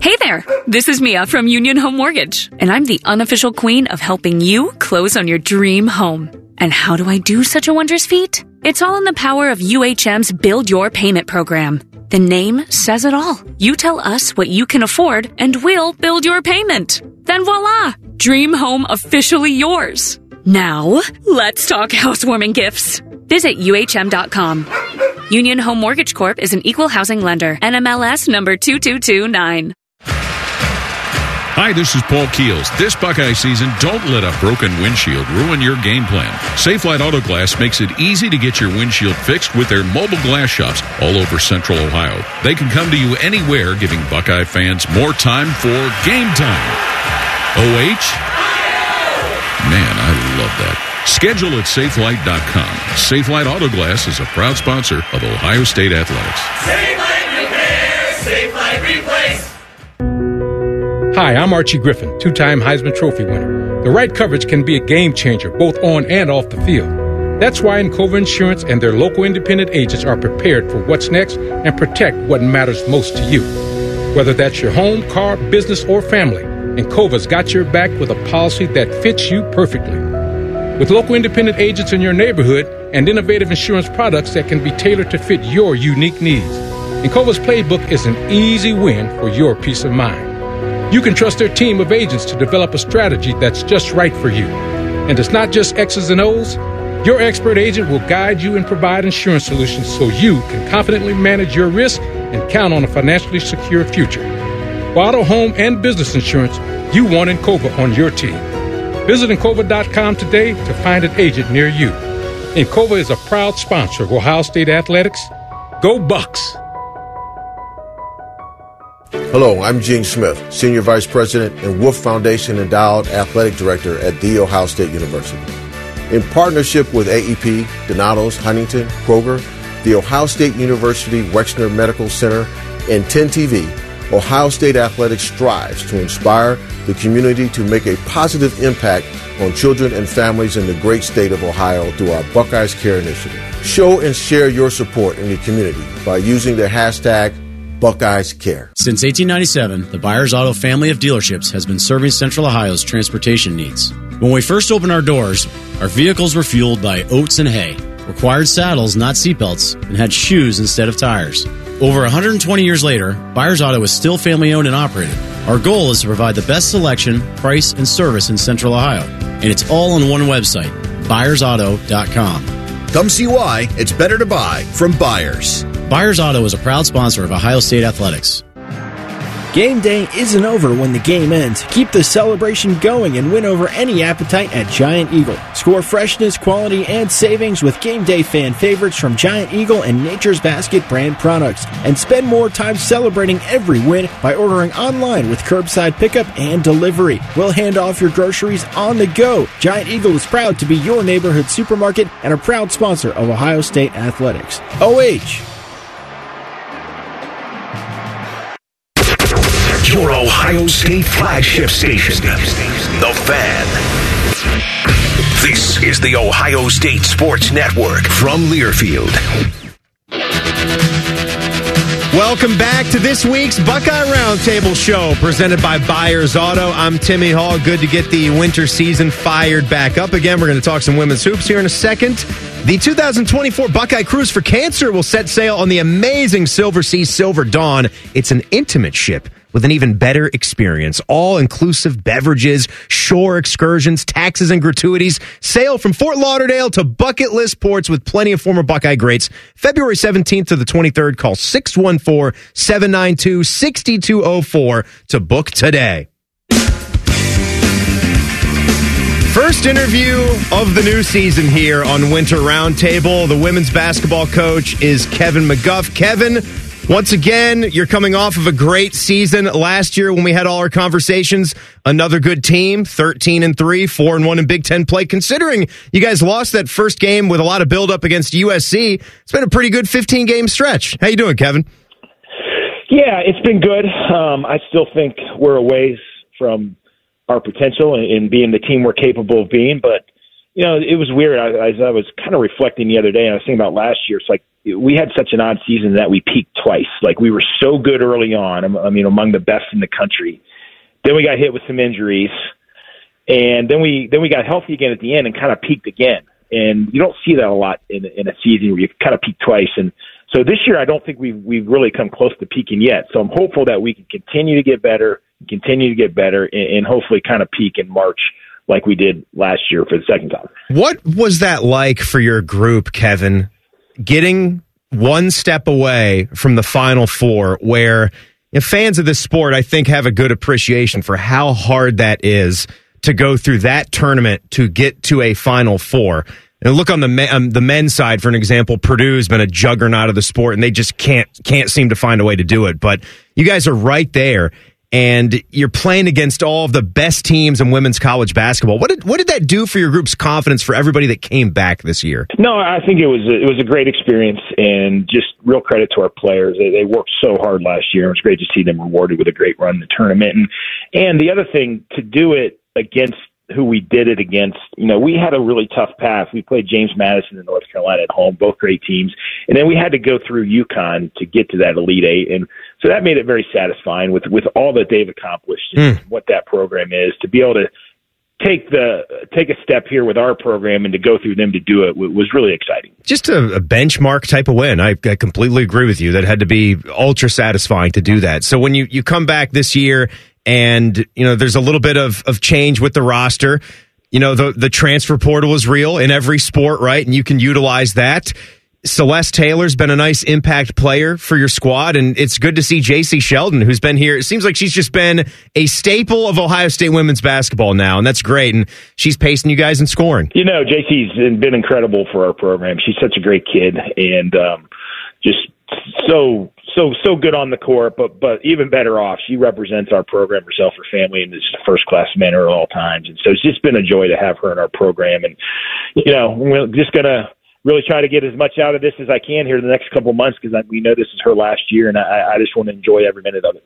Hey there, this is Mia from Union Home Mortgage, and I'm the unofficial queen of helping you close on your dream home. And how do I do such a wondrous feat? It's all in the power of UHM's Build Your Payment program. The name says it all. You tell us what you can afford, and we'll build your payment. Then voila, dream home officially yours. Now, let's talk housewarming gifts. Visit UHM.com. Union Home Mortgage Corp. is an equal housing lender. NMLS number 2229. Hi, this is Paul Keels. This Buckeye season, don't let a broken windshield ruin your game plan. Safe Light Auto Glass makes it easy to get your windshield fixed with their mobile glass shops all over Central Ohio. They can come to you anywhere, giving Buckeye fans more time for game time. OH? Man, I love that. Schedule at SafeLight.com. SafeLight Autoglass is a proud sponsor of Ohio State Athletics. SafeLight Repair, SafeLight Replace. Hi, I'm Archie Griffin, two-time Heisman Trophy winner. The right coverage can be a game changer, both on and off the field. That's why Encova Insurance and their local independent agents are prepared for what's next and protect what matters most to you. Whether that's your home, car, business, or family, Encova's got your back with a policy that fits you perfectly. With local independent agents in your neighborhood and innovative insurance products that can be tailored to fit your unique needs, Encova's playbook is an easy win for your peace of mind. You can trust their team of agents to develop a strategy that's just right for you. And it's not just X's and O's. Your expert agent will guide you and provide insurance solutions so you can confidently manage your risk and count on a financially secure future. For auto, home, and business insurance, you want Encova on your team. Visit Encova.com today to find an agent near you. Encova is a proud sponsor of Ohio State Athletics. Go Bucks! Hello, I'm Gene Smith, Senior Vice President and Wolf Foundation Endowed Athletic Director at The Ohio State University. In partnership with AEP, Donatos, Huntington, Kroger, The Ohio State University Wexner Medical Center, and 10TV, Ohio State Athletics strives to inspire the community to make a positive impact on children and families in the great state of Ohio through our Buckeyes Care Initiative. Show and share your support in the community by using the hashtag Buckeyes Care. Since 1897, the Byers Auto family of dealerships has been serving Central Ohio's transportation needs. When we first opened our doors, our vehicles were fueled by oats and hay, required saddles, not seatbelts, and had shoes instead of tires. Over 120 years later, Byers Auto is still family-owned and operated. Our goal is to provide the best selection, price, and service in Central Ohio. And it's all on one website, ByersAuto.com. Come see why it's better to buy from Byers. Byers Auto is a proud sponsor of Ohio State Athletics. Game day isn't over when the game ends. Keep the celebration going and win over any appetite at Giant Eagle. Score freshness, quality, and savings with game day fan favorites from Giant Eagle and Nature's Basket brand products. And spend more time celebrating every win by ordering online with curbside pickup and delivery. We'll hand off your groceries on the go. Giant Eagle is proud to be your neighborhood supermarket and a proud sponsor of Ohio State Athletics. OH! Your Ohio State flagship station, The Fan. This is the Ohio State Sports Network from Learfield. Welcome back to this week's Buckeye Roundtable Show, presented by Byers Auto. I'm Timmy Hall. Good to get the winter season fired back up again. We're going to talk some women's hoops here in a second. The 2024 Buckeye Cruise for Cancer will set sail on the amazing Silver Sea Silver Dawn. It's an intimate ship with an even better experience. All-inclusive beverages, shore excursions, taxes and gratuities. Sail from Fort Lauderdale to bucket list ports with plenty of former Buckeye greats. February 17th to the 23rd. Call 614-792-6204 to book today. First interview of the new season here on Winter Roundtable. The women's basketball coach is Kevin McGuff. Kevin, once again, you're coming off of a great season. Last year when we had all our conversations, another good team, 13-3, 4-1 in Big Ten play. Considering you guys lost that first game with a lot of buildup against USC, it's been a pretty good 15-game stretch. How you doing, Kevin? Yeah, it's been good. I still think we're a ways from our potential and being the team we're capable of being. But, you know, it was weird. I was kind of reflecting the other day, and I was thinking about last year. It's like, we had such an odd season that we peaked twice. Like, we were so good early on, I mean, among the best in the country. Then we got hit with some injuries, and then we got healthy again at the end and kind of peaked again. And you don't see that a lot in a season where you kind of peak twice. And so this year, I don't think we've really come close to peaking yet. So I'm hopeful that we can continue to get better, and hopefully kind of peak in March like we did last year for the second time. What was that like for your group, Kevin? Getting one step away from the Final Four, where fans of this sport, I think, have a good appreciation for how hard that is to go through that tournament to get to a Final Four. And look on the men's side, for an example, Purdue's been a juggernaut of the sport, and they just can't seem to find a way to do it. But you guys are right there, and you're playing against all of the best teams in women's college basketball. What did that do for your group's confidence, for everybody that came back this year? No, I think it was a great experience, and just real credit to our players. They worked so hard last year. It was great to see them rewarded with a great run in the tournament. And the other thing, to do it against who we did it against, we had a really tough path. We played James Madison in North Carolina at home, both great teams. And then we had to go through UConn to get to that Elite Eight. And so that made it very satisfying with all that they've accomplished and what that program is, to be able to take a step here with our program and to go through them to do it was really exciting. Just a benchmark type of win. I completely agree with you. That had to be ultra satisfying to do that. So when you come back this year, and, there's a little bit of change with the roster. The transfer portal is real in every sport, right? And you can utilize that. Celeste Taylor's been a nice impact player for your squad, and it's good to see JC Sheldon, who's been here. It seems like she's just been a staple of Ohio State women's basketball now, and that's great, and she's pacing you guys and scoring. You know, JC's been incredible for our program. She's such a great kid, and just so good on the court, but even better off. She represents our program, herself, her family, in this first-class manner at all times, and so it's just been a joy to have her in our program, and, you know, we're just going to really try to get as much out of this as I can here the next couple months, because we know this is her last year, and I just want to enjoy every minute of it.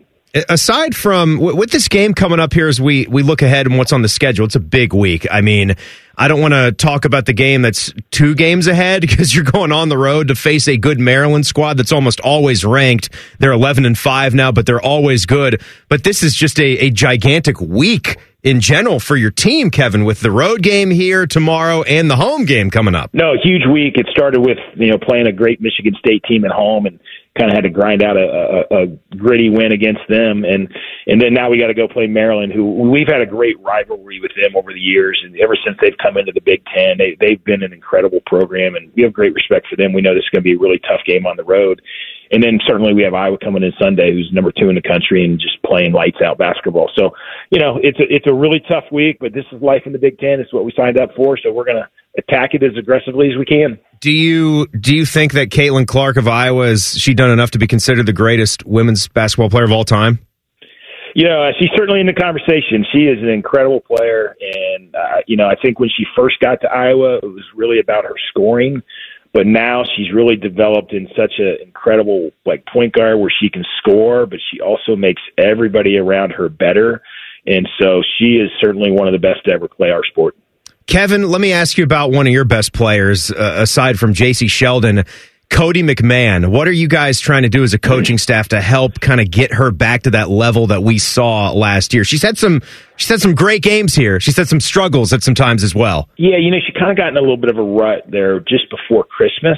Aside from, with this game coming up here as we look ahead and what's on the schedule, it's a big week. I mean, I don't want to talk about the game that's 2 games ahead, because you're going on the road to face a good Maryland squad that's almost always ranked. They're 11-5 now, but they're always good. But this is just a gigantic week in general for your team, Kevin, with the road game here tomorrow and the home game coming up. No, huge week. It started with, you know, playing a great Michigan State team at home, and kind of had to grind out a gritty win against them. And then now we got to go play Maryland, who we've had a great rivalry with them over the years. And ever since they've come into the Big Ten, they've been an incredible program, and we have great respect for them. We know this is going to be a really tough game on the road. And then certainly we have Iowa coming in Sunday, who's number 2 in the country and just playing lights out basketball. So, you know, it's a really tough week, but this is life in the Big Ten. It's what we signed up for. So we're going to attack it as aggressively as we can. Do you think that Caitlin Clark of Iowa, has she done enough to be considered the greatest women's basketball player of all time? You know, she's certainly in the conversation. She is an incredible player. And, you know, I think when she first got to Iowa, it was really about her scoring. But now she's really developed in such an incredible, like, point guard where she can score, but she also makes everybody around her better. And so she is certainly one of the best to ever play our sport. Kevin, let me ask you about one of your best players, aside from JC Sheldon, Cody McMahon. What are you guys trying to do as a coaching staff to help kind of get her back to that level that we saw last year? She's had some great games here. She's had some struggles at some times as well. Yeah, you know, she kind of got in a little bit of a rut there just before Christmas.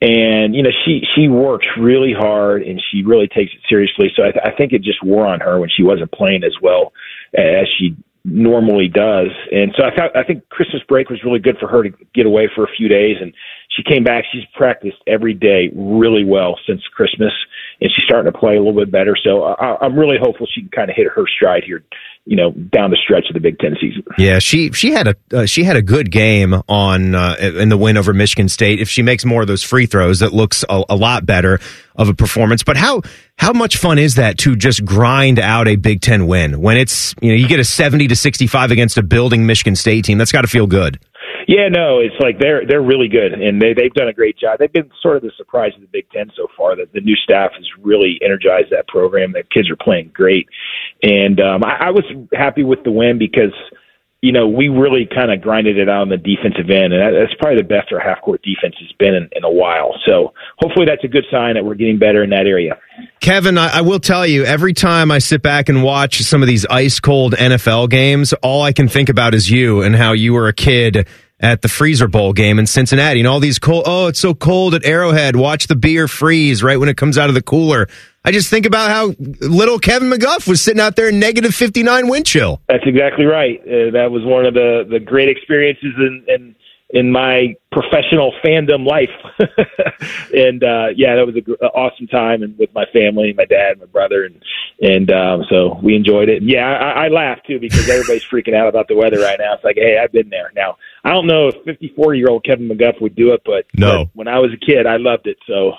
And, you know, she works really hard, and she really takes it seriously. So I think it just wore on her when she wasn't playing as well as she normally does. And so I think Christmas break was really good for her to get away for a few days, and she came back. She's practiced every day really well since Christmas, and she's starting to play a little bit better. So I'm really hopeful she can kind of hit her stride here, you know, down the stretch of the Big Ten season. Yeah, she had a good game on in the win over Michigan State. If she makes more of those free throws, that looks a lot better of a performance. But how much fun is that to just grind out a Big Ten win when it's, you know, you get a 70-65 against a building Michigan State team? That's got to feel good. Yeah, no, it's like they're really good, and they've done a great job. They've been sort of the surprise of the Big Ten so far, that the new staff has really energized that program. Their kids are playing great. And I was happy with the win because, you know, we really kind of grinded it out on the defensive end, and that's probably the best our half-court defense has been in a while. So hopefully that's a good sign that we're getting better in that area. Kevin, I will tell you, every time I sit back and watch some of these ice-cold NFL games, all I can think about is you and how you were a kid at the Freezer Bowl game in Cincinnati, and all these cold, oh, it's so cold at Arrowhead, watch the beer freeze right when it comes out of the cooler. I just think about how little Kevin McGuff was sitting out there in -59 wind chill. That's exactly right. That was one of the great experiences in my professional fandom life. And, yeah, that was an awesome time, and with my family, my dad, and my brother, and so we enjoyed it. Yeah, I laughed, too, because everybody's freaking out about the weather right now. It's like, hey, I've been there. Now, I don't know if 54-year-old Kevin McGuff would do it, but when I was a kid, I loved it. So,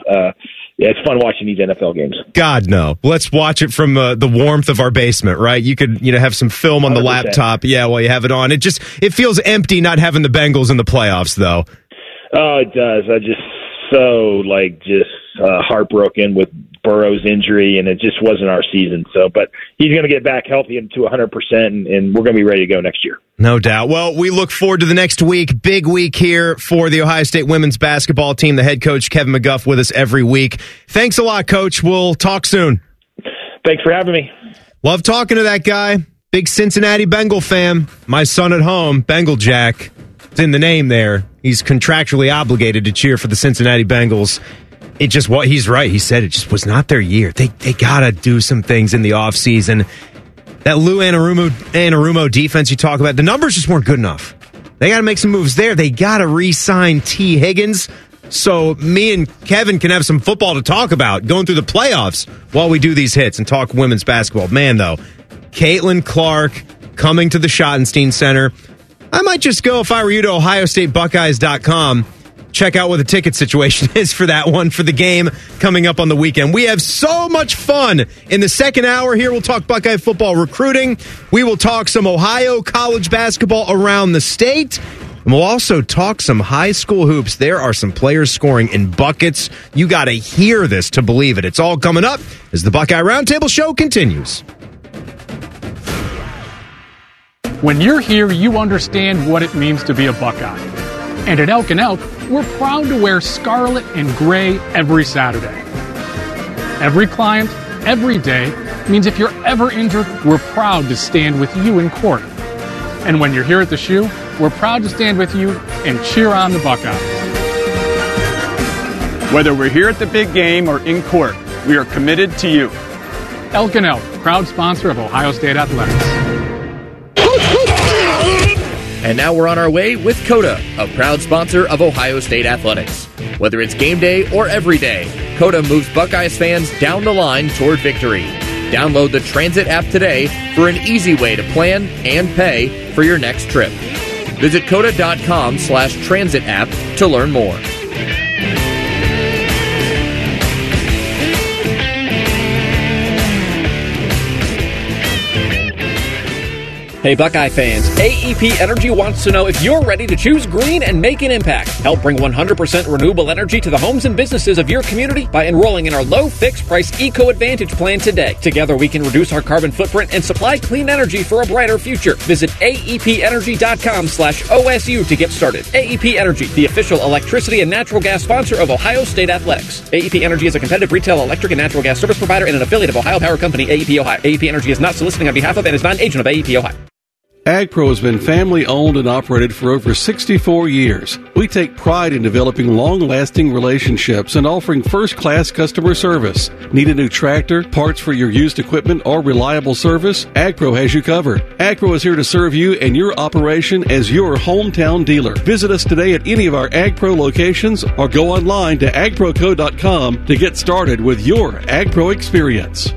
yeah, it's fun watching these NFL games. God, no. Let's watch it from the warmth of our basement, right? You could, you know, have some film on 100%. The laptop. Yeah, while you have it on. It feels empty not having the Bengals in the playoffs, though. Oh, it does. I just heartbroken with Burrow's injury, and it just wasn't our season. So, but he's going to get back healthy and to 100%, and we're going to be ready to go next year. No doubt. Well, we look forward to the next week. Big week here for the Ohio State women's basketball team. The head coach, Kevin McGuff, with us every week. Thanks a lot, Coach. We'll talk soon. Thanks for having me. Love talking to that guy. Big Cincinnati Bengal fan. My son at home, Bengal Jack. It's in the name there. He's contractually obligated to cheer for the Cincinnati Bengals. It just, what he's right. He said it just was not their year. They got to do some things in the offseason. That Lou Anarumo defense you talk about, the numbers just weren't good enough. They got to make some moves there. They got to re-sign T. Higgins. so me and Kevin can have some football to talk about going through the playoffs while we do these hits and talk women's basketball. Man, though, Caitlin Clark coming to the Schottenstein Center. I might just go, if I were you, to OhioStateBuckeyes.com. Check out what the ticket situation is for that one, for the game coming up on the weekend. We have so much fun in the second hour here. We'll talk Buckeye football recruiting. We will talk some Ohio college basketball around the state. And we'll also talk some high school hoops. There are some players scoring in buckets. You got to hear this to believe it. It's all coming up as the Buckeye Roundtable Show continues. When you're here, you understand what it means to be a Buckeye. And at Elk & Elk, we're proud to wear scarlet and gray every Saturday. Every client, every day, means if you're ever injured, we're proud to stand with you in court. And when you're here at the Shoe, we're proud to stand with you and cheer on the Buckeyes. Whether we're here at the big game or in court, we are committed to you. Elk & Elk, proud sponsor of Ohio State Athletics. And now we're on our way with Coda, a proud sponsor of Ohio State Athletics. Whether it's game day or every day, Coda moves Buckeyes fans down the line toward victory. Download the Transit app today for an easy way to plan and pay for your next trip. Visit coda.com/transit app to learn more. Hey Buckeye fans, AEP Energy wants to know if you're ready to choose green and make an impact. Help bring 100% renewable energy to the homes and businesses of your community by enrolling in our low fixed price Eco Advantage plan today. Together we can reduce our carbon footprint and supply clean energy for a brighter future. Visit AEPenergy.com/OSU to get started. AEP Energy, the official electricity and natural gas sponsor of Ohio State Athletics. AEP Energy is a competitive retail electric and natural gas service provider and an affiliate of Ohio Power Company, AEP Ohio. AEP Energy is not soliciting on behalf of and is not an agent of AEP Ohio. AgPro has been family-owned and operated for over 64 years. We take pride in developing long-lasting relationships and offering first-class customer service. Need a new tractor, parts for your used equipment, or reliable service? AgPro has you covered. AgPro is here to serve you and your operation as your hometown dealer. Visit us today at any of our AgPro locations or go online to agproco.com to get started with your AgPro experience.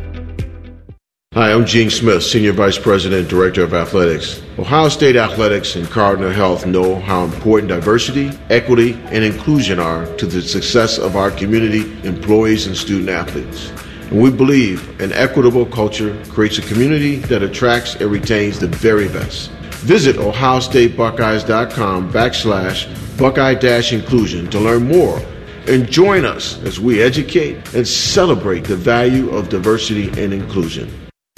Hi, I'm Gene Smith, Senior Vice President and Director of Athletics. Ohio State Athletics and Cardinal Health know how important diversity, equity, and inclusion are to the success of our community, employees, and student-athletes. And we believe an equitable culture creates a community that attracts and retains the very best. Visit OhioStateBuckeyes.com/Buckeye-Inclusion to learn more and join us as we educate and celebrate the value of diversity and inclusion.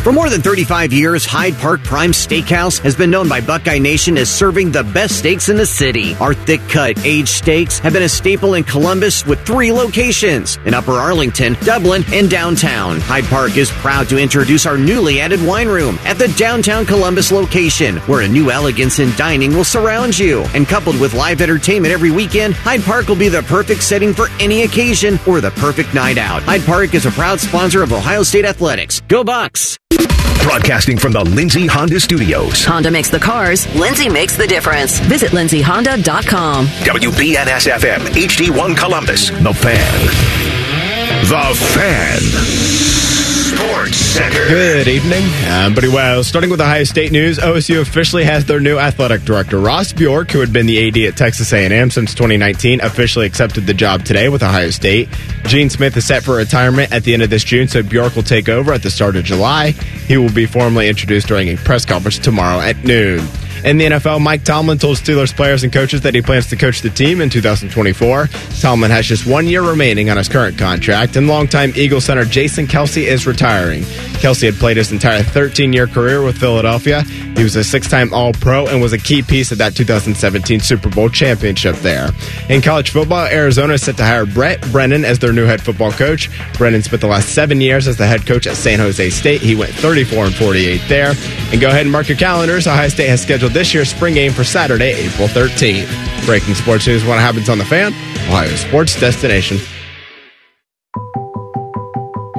For more than 35 years, Hyde Park Prime Steakhouse has been known by Buckeye Nation as serving the best steaks in the city. Our thick-cut, aged steaks have been a staple in Columbus with 3 locations, in Upper Arlington, Dublin, and downtown. Hyde Park is proud to introduce our newly added wine room at the downtown Columbus location, where a new elegance in dining will surround you. And coupled with live entertainment every weekend, Hyde Park will be the perfect setting for any occasion or the perfect night out. Hyde Park is a proud sponsor of Ohio State Athletics. Go Bucks! Broadcasting from the Lindsay Honda Studios. Honda makes the cars. Lindsay makes the difference. Visit lindsayhonda.com. WBNS-FM, HD1 Columbus. The Fan. The Fan. Sports Center. Good evening. I'm Buddy Wells. Starting with Ohio State news, OSU officially has their new athletic director. Ross Bjork, who had been the AD at Texas A&M since 2019, officially accepted the job today with Ohio State. Gene Smith is set for retirement at the end of this June, so Bjork will take over at the start of July. He will be formally introduced during a press conference tomorrow at noon. In the NFL, Mike Tomlin told Steelers players and coaches that he plans to coach the team in 2024. Tomlin has just 1 year remaining on his current contract, and longtime Eagles center Jason Kelce is retiring. Kelce had played his entire 13-year career with Philadelphia. He was a 6-time All-Pro and was a key piece of that 2017 Super Bowl championship there. In college football, Arizona is set to hire Brett Brennan as their new head football coach. Brennan spent the last 7 years as the head coach at San Jose State. He went 34-48 there. And go ahead and mark your calendars. Ohio State has scheduled this year's spring game for Saturday, April 13th. Breaking sports news, what happens on The Fan, Ohio sports destination.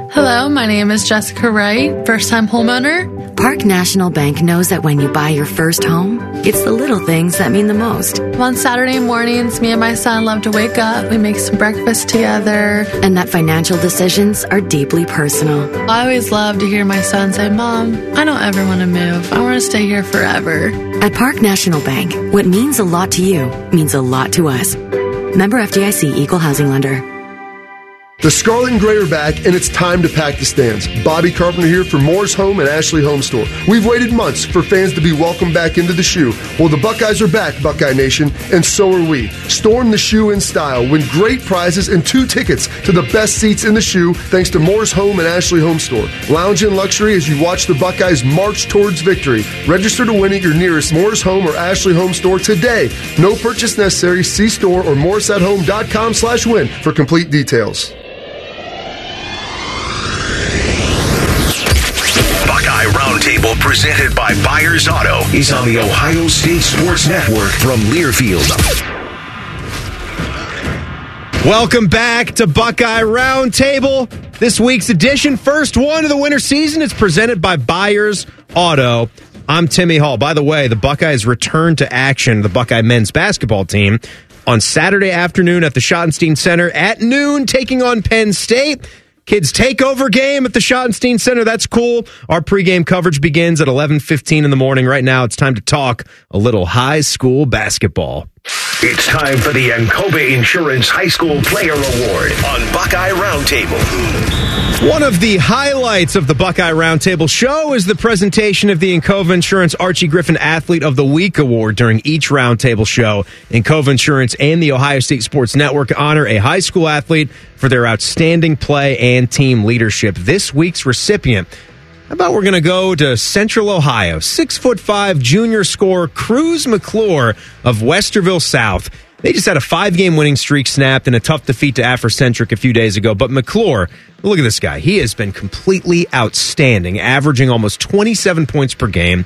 Hello, my name is Jessica Wright, first-time homeowner. Park National Bank knows that when you buy your first home, it's the little things that mean the most. On Saturday mornings, me and my son love to wake up. We make some breakfast together. And that financial decisions are deeply personal. I always love to hear my son say, "Mom, I don't ever want to move. I want to stay here forever." At Park National Bank, what means a lot to you means a lot to us. Member FDIC, Equal Housing Lender. The Scarlet and Gray are back, and it's time to pack the stands. Bobby Carpenter here for Moore's Home and Ashley Home Store. We've waited months for fans to be welcomed back into the shoe. Well, the Buckeyes are back, Buckeye Nation, and so are we. Storm the shoe in style. Win great prizes and 2 tickets to the best seats in the shoe thanks to Moore's Home and Ashley Home Store. Lounge in luxury as you watch the Buckeyes march towards victory. Register to win at your nearest Moore's Home or Ashley Home Store today. No purchase necessary. See store or mooresathome.com/win for complete details. Roundtable presented by Byers Auto is on the Ohio State Sports Network from Learfield. Welcome back to Buckeye Roundtable. This week's edition, first one of the winter season, is presented by Byers Auto. I'm Timmy Hall. By the way, the Buckeyes return to action, the Buckeye men's basketball team, on Saturday afternoon at the Schottenstein Center at noon, taking on Penn State. Kids takeover game at the Schottenstein Center. That's cool. Our pregame coverage begins at 11:15 in the morning. Right now, it's time to talk a little high school basketball. It's time for the Ancoba Insurance High School Player Award on Buckeye Roundtable. One of the highlights of the Buckeye Roundtable show is the presentation of the Ancoba Insurance Archie Griffin Athlete of the Week Award during each Roundtable show. Ancoba Insurance and the Ohio State Sports Network honor a high school athlete for their outstanding play and team leadership. This week's recipient. How about we're going to go to Central Ohio? 6'5" junior scorer Cruz McClure of Westerville South. They just had a 5-game winning streak snapped in a tough defeat to Afrocentric a few days ago. But McClure, look at this guy. He has been completely outstanding, averaging almost 27 points per game.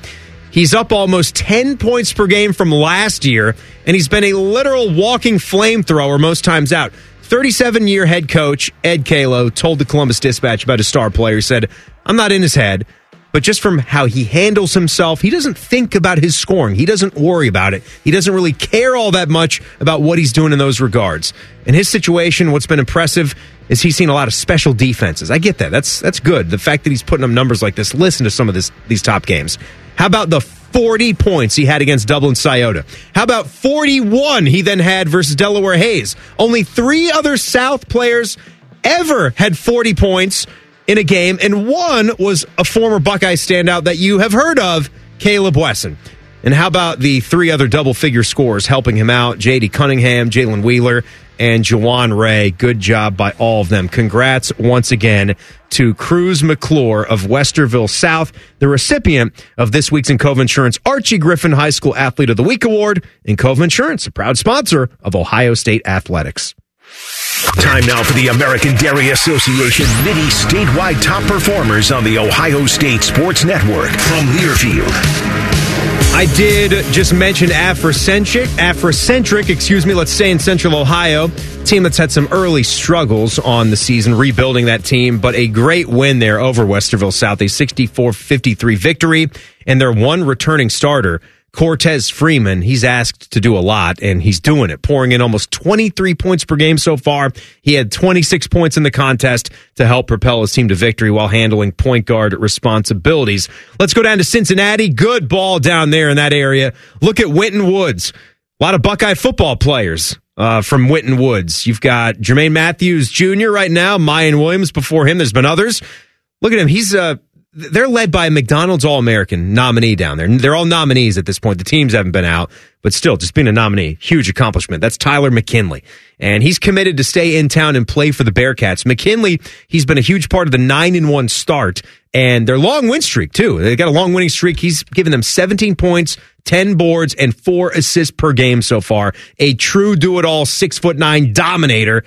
He's up almost 10 points per game from last year, and he's been a literal walking flamethrower most times out. 37-year head coach Ed Kalo told the Columbus Dispatch about his star player. He said, "I'm not in his head, but just from how he handles himself, he doesn't think about his scoring. He doesn't worry about it. He doesn't really care all that much about what he's doing in those regards." In his situation, what's been impressive is he's seen a lot of special defenses. I get that. That's good. The fact that he's putting up numbers like this. Listen to some of these top games. How about the 40 points he had against Dublin Scioto? How about 41 he then had versus Delaware Hayes? Only 3 other South players ever had 40 points in a game, and one was a former Buckeye standout that you have heard of, Caleb Wesson. And how about the 3 other double-figure scorers helping him out, J.D. Cunningham, Jalen Wheeler, and Jawan Ray? Good job by all of them. Congrats once again to Cruz McClure of Westerville South, the recipient of this week's Encova Insurance Archie Griffin High School Athlete of the Week Award. Encova Insurance, a proud sponsor of Ohio State Athletics. Time now for the American Dairy Association Mini Statewide Top Performers on the Ohio State Sports Network from Learfield. I did just mention Afrocentric, let's stay in Central Ohio. Team that's had some early struggles on the season, rebuilding that team, but a great win there over Westerville South, a 64-53 victory, and their one returning starter, Cortez Freeman. He's asked to do a lot, and he's doing it, pouring in almost 23 points per game so far. He had 26 points in the contest to help propel his team to victory while handling point guard responsibilities. Let's go down to Cincinnati. Good ball down there in that area. Look at Winton Woods. A lot of Buckeye football players from Winton Woods. You've got Jermaine Matthews Jr. right now, Mayan Williams before him. There's been others. Look at him. They're led by a McDonald's All-American nominee down there. They're all nominees at this point. The teams haven't been out, but still, just being a nominee, huge accomplishment. That's Tyler McKinley, and he's committed to stay in town and play for the Bearcats. McKinley, he's been a huge part of the 9-1 start, and their long win streak, too. They've got a long winning streak. He's given them 17 points, 10 boards, and 4 assists per game so far. A true do-it-all 6'9" dominator.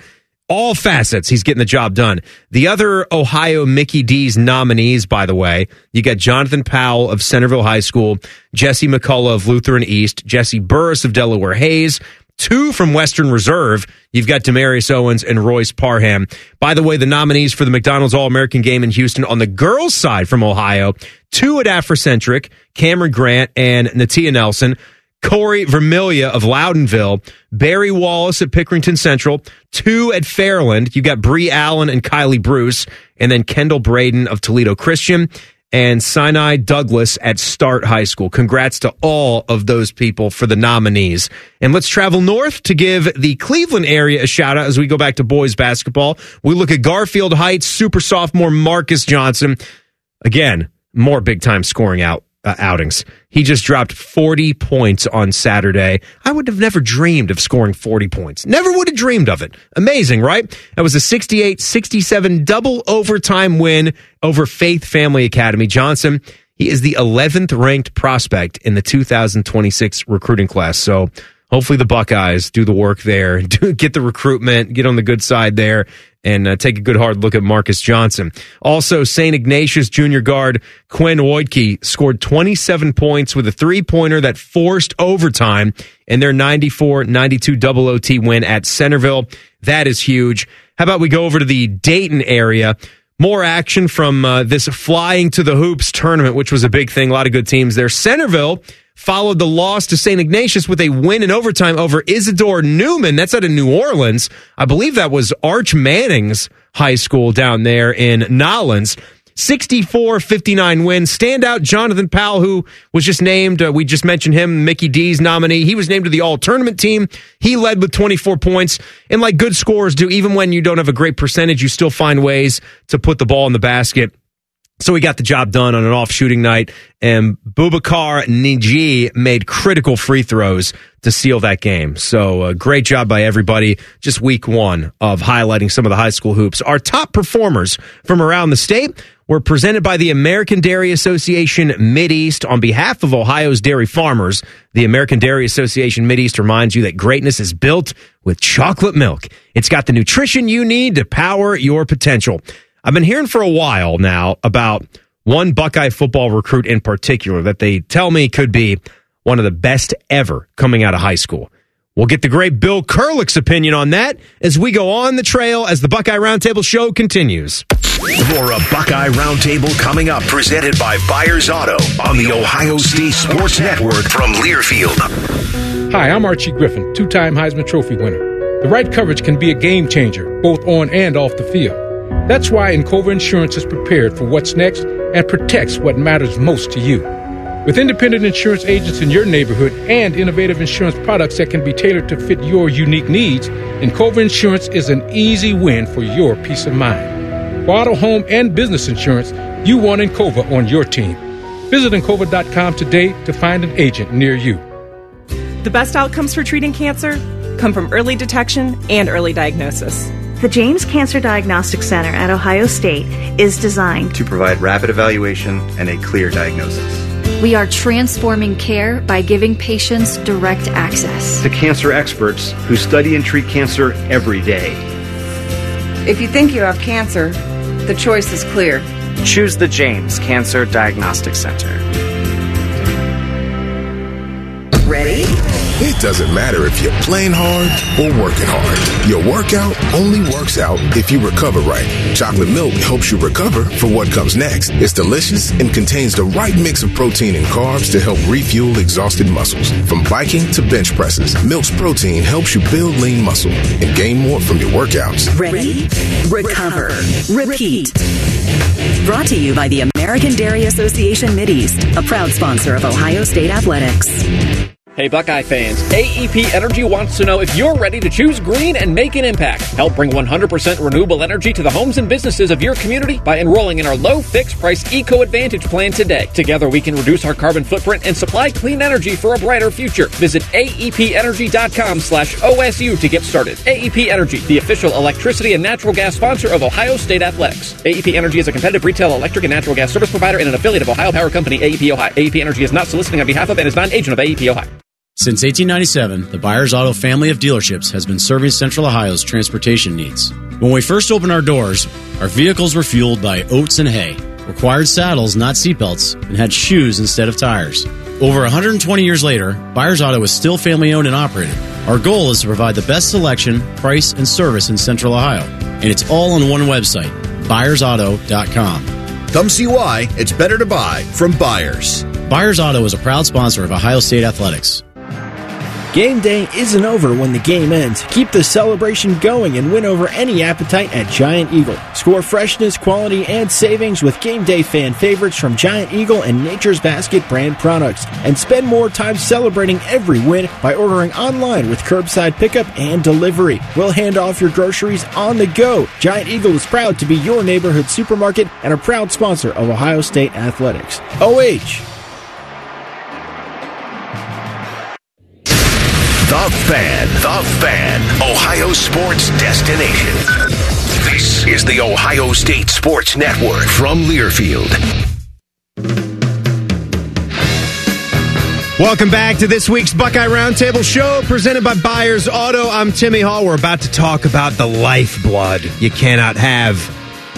All facets, he's getting the job done. The other Ohio Mickey D's nominees, by the way, you got Jonathan Powell of Centerville High School, Jesse McCullough of Lutheran East, Jesse Burris of Delaware Hayes, 2 from Western Reserve. You've got Demaryius Owens and Royce Parham. By the way, the nominees for the McDonald's All-American game in Houston on the girls' side from Ohio, two at Afrocentric, Cameron Grant and Natia Nelson, Corey Vermilia of Loudonville, Barry Wallace at Pickerington Central, two at Fairland. You've got Bree Allen and Kylie Bruce, and then Kendall Braden of Toledo Christian, and Sinai Douglas at Start High School. Congrats to all of those people for the nominees. And let's travel north to give the Cleveland area a shout-out as we go back to boys basketball. We look at Garfield Heights, super sophomore Marcus Johnson. Again, more big-time scoring outings. He just dropped 40 points on Saturday. I would have never dreamed of scoring 40 points. Never would have dreamed of it. Amazing, right? That was a 68-67 double overtime win over Faith Family Academy. Johnson, he is the 11th ranked prospect in the 2026 recruiting class. So hopefully the Buckeyes do the work there, get the recruitment, get on the good side there, and take a good hard look at Marcus Johnson. Also, St. Ignatius junior guard Quinn Wojtke scored 27 points with a three-pointer that forced overtime in their 94-92 double OT win at Centerville. That is huge. How about we go over to the Dayton area? More action from this Flying to the Hoops tournament, which was a big thing. A lot of good teams there. Centerville followed the loss to St. Ignatius with a win in overtime over Isidore Newman. That's out of New Orleans. I believe that was Arch Manning's high school down there in Nolens. 64-59 win. Standout Jonathan Powell, who was just named, we just mentioned him, Mickey D's nominee. He was named to the all-tournament team. He led with 24 points. And like good scorers do, even when you don't have a great percentage, you still find ways to put the ball in the basket. So he got the job done on an off shooting night, and Boubacar Niji made critical free throws to seal that game. So great job by everybody. Just week one of highlighting some of the high school hoops. Our top performers from around the state were presented by the American Dairy Association Mideast on behalf of Ohio's dairy farmers. The American Dairy Association Mideast reminds you that greatness is built with chocolate milk. It's got the nutrition you need to power your potential. I've been hearing for a while now about one Buckeye football recruit in particular that they tell me could be one of the best ever coming out of high school. We'll get the great Bill Kurlic's opinion on that as we go on the trail as the Buckeye Roundtable show continues. For a Buckeye Roundtable coming up, presented by Byers Auto on the Ohio State Sports Network from Learfield. Hi, I'm Archie Griffin, two-time Heisman Trophy winner. The right coverage can be a game changer, both on and off the field. That's why Encova Insurance is prepared for what's next and protects what matters most to you. With independent insurance agents in your neighborhood and innovative insurance products that can be tailored to fit your unique needs, Encova Insurance is an easy win for your peace of mind. For auto, home, and business insurance, you want Encova on your team. Visit Encova.com today to find an agent near you. The best outcomes for treating cancer come from early detection and early diagnosis. The James Cancer Diagnostic Center at Ohio State is designed to provide rapid evaluation and a clear diagnosis. We are transforming care by giving patients direct access to cancer experts who study and treat cancer every day. If you think you have cancer, the choice is clear. Choose the James Cancer Diagnostic Center. Ready? It doesn't matter if you're playing hard or working hard. Your workout only works out if you recover right. Chocolate milk helps you recover for what comes next. It's delicious and contains the right mix of protein and carbs to help refuel exhausted muscles. From biking to bench presses, milk's protein helps you build lean muscle and gain more from your workouts. Ready? Recover. Repeat. Brought to you by the American Dairy Association Mideast, a proud sponsor of Ohio State Athletics. Hey Buckeye fans, AEP Energy wants to know if you're ready to choose green and make an impact. Help bring 100% renewable energy to the homes and businesses of your community by enrolling in our low fixed price Eco Advantage plan today. Together we can reduce our carbon footprint and supply clean energy for a brighter future. Visit AEPenergy.com/OSU to get started. AEP Energy, the official electricity and natural gas sponsor of Ohio State Athletics. AEP Energy is a competitive retail electric and natural gas service provider and an affiliate of Ohio Power Company, AEP Ohio. AEP Energy is not soliciting on behalf of and is not an agent of AEP Ohio. Since 1897, the Byers Auto family of dealerships has been serving Central Ohio's transportation needs. When we first opened our doors, our vehicles were fueled by oats and hay, required saddles, not seatbelts, and had shoes instead of tires. Over 120 years later, Byers Auto is still family-owned and operated. Our goal is to provide the best selection, price, and service in Central Ohio. And it's all on one website, ByersAuto.com. Come see why it's better to buy from Byers. Byers Auto is a proud sponsor of Ohio State Athletics. Game day isn't over when the game ends. Keep the celebration going and win over any appetite at Giant Eagle. Score freshness, quality, and savings with game day fan favorites from Giant Eagle and Nature's Basket brand products. And spend more time celebrating every win by ordering online with curbside pickup and delivery. We'll hand off your groceries on the go. Giant Eagle is proud to be your neighborhood supermarket and a proud sponsor of Ohio State Athletics. OH! The Fan. The Fan. Ohio sports destination. This is the Ohio State Sports Network from Learfield. Welcome back to this week's Buckeye Roundtable Show presented by Byers Auto. I'm Timmy Hall. We're about to talk about the lifeblood. You cannot have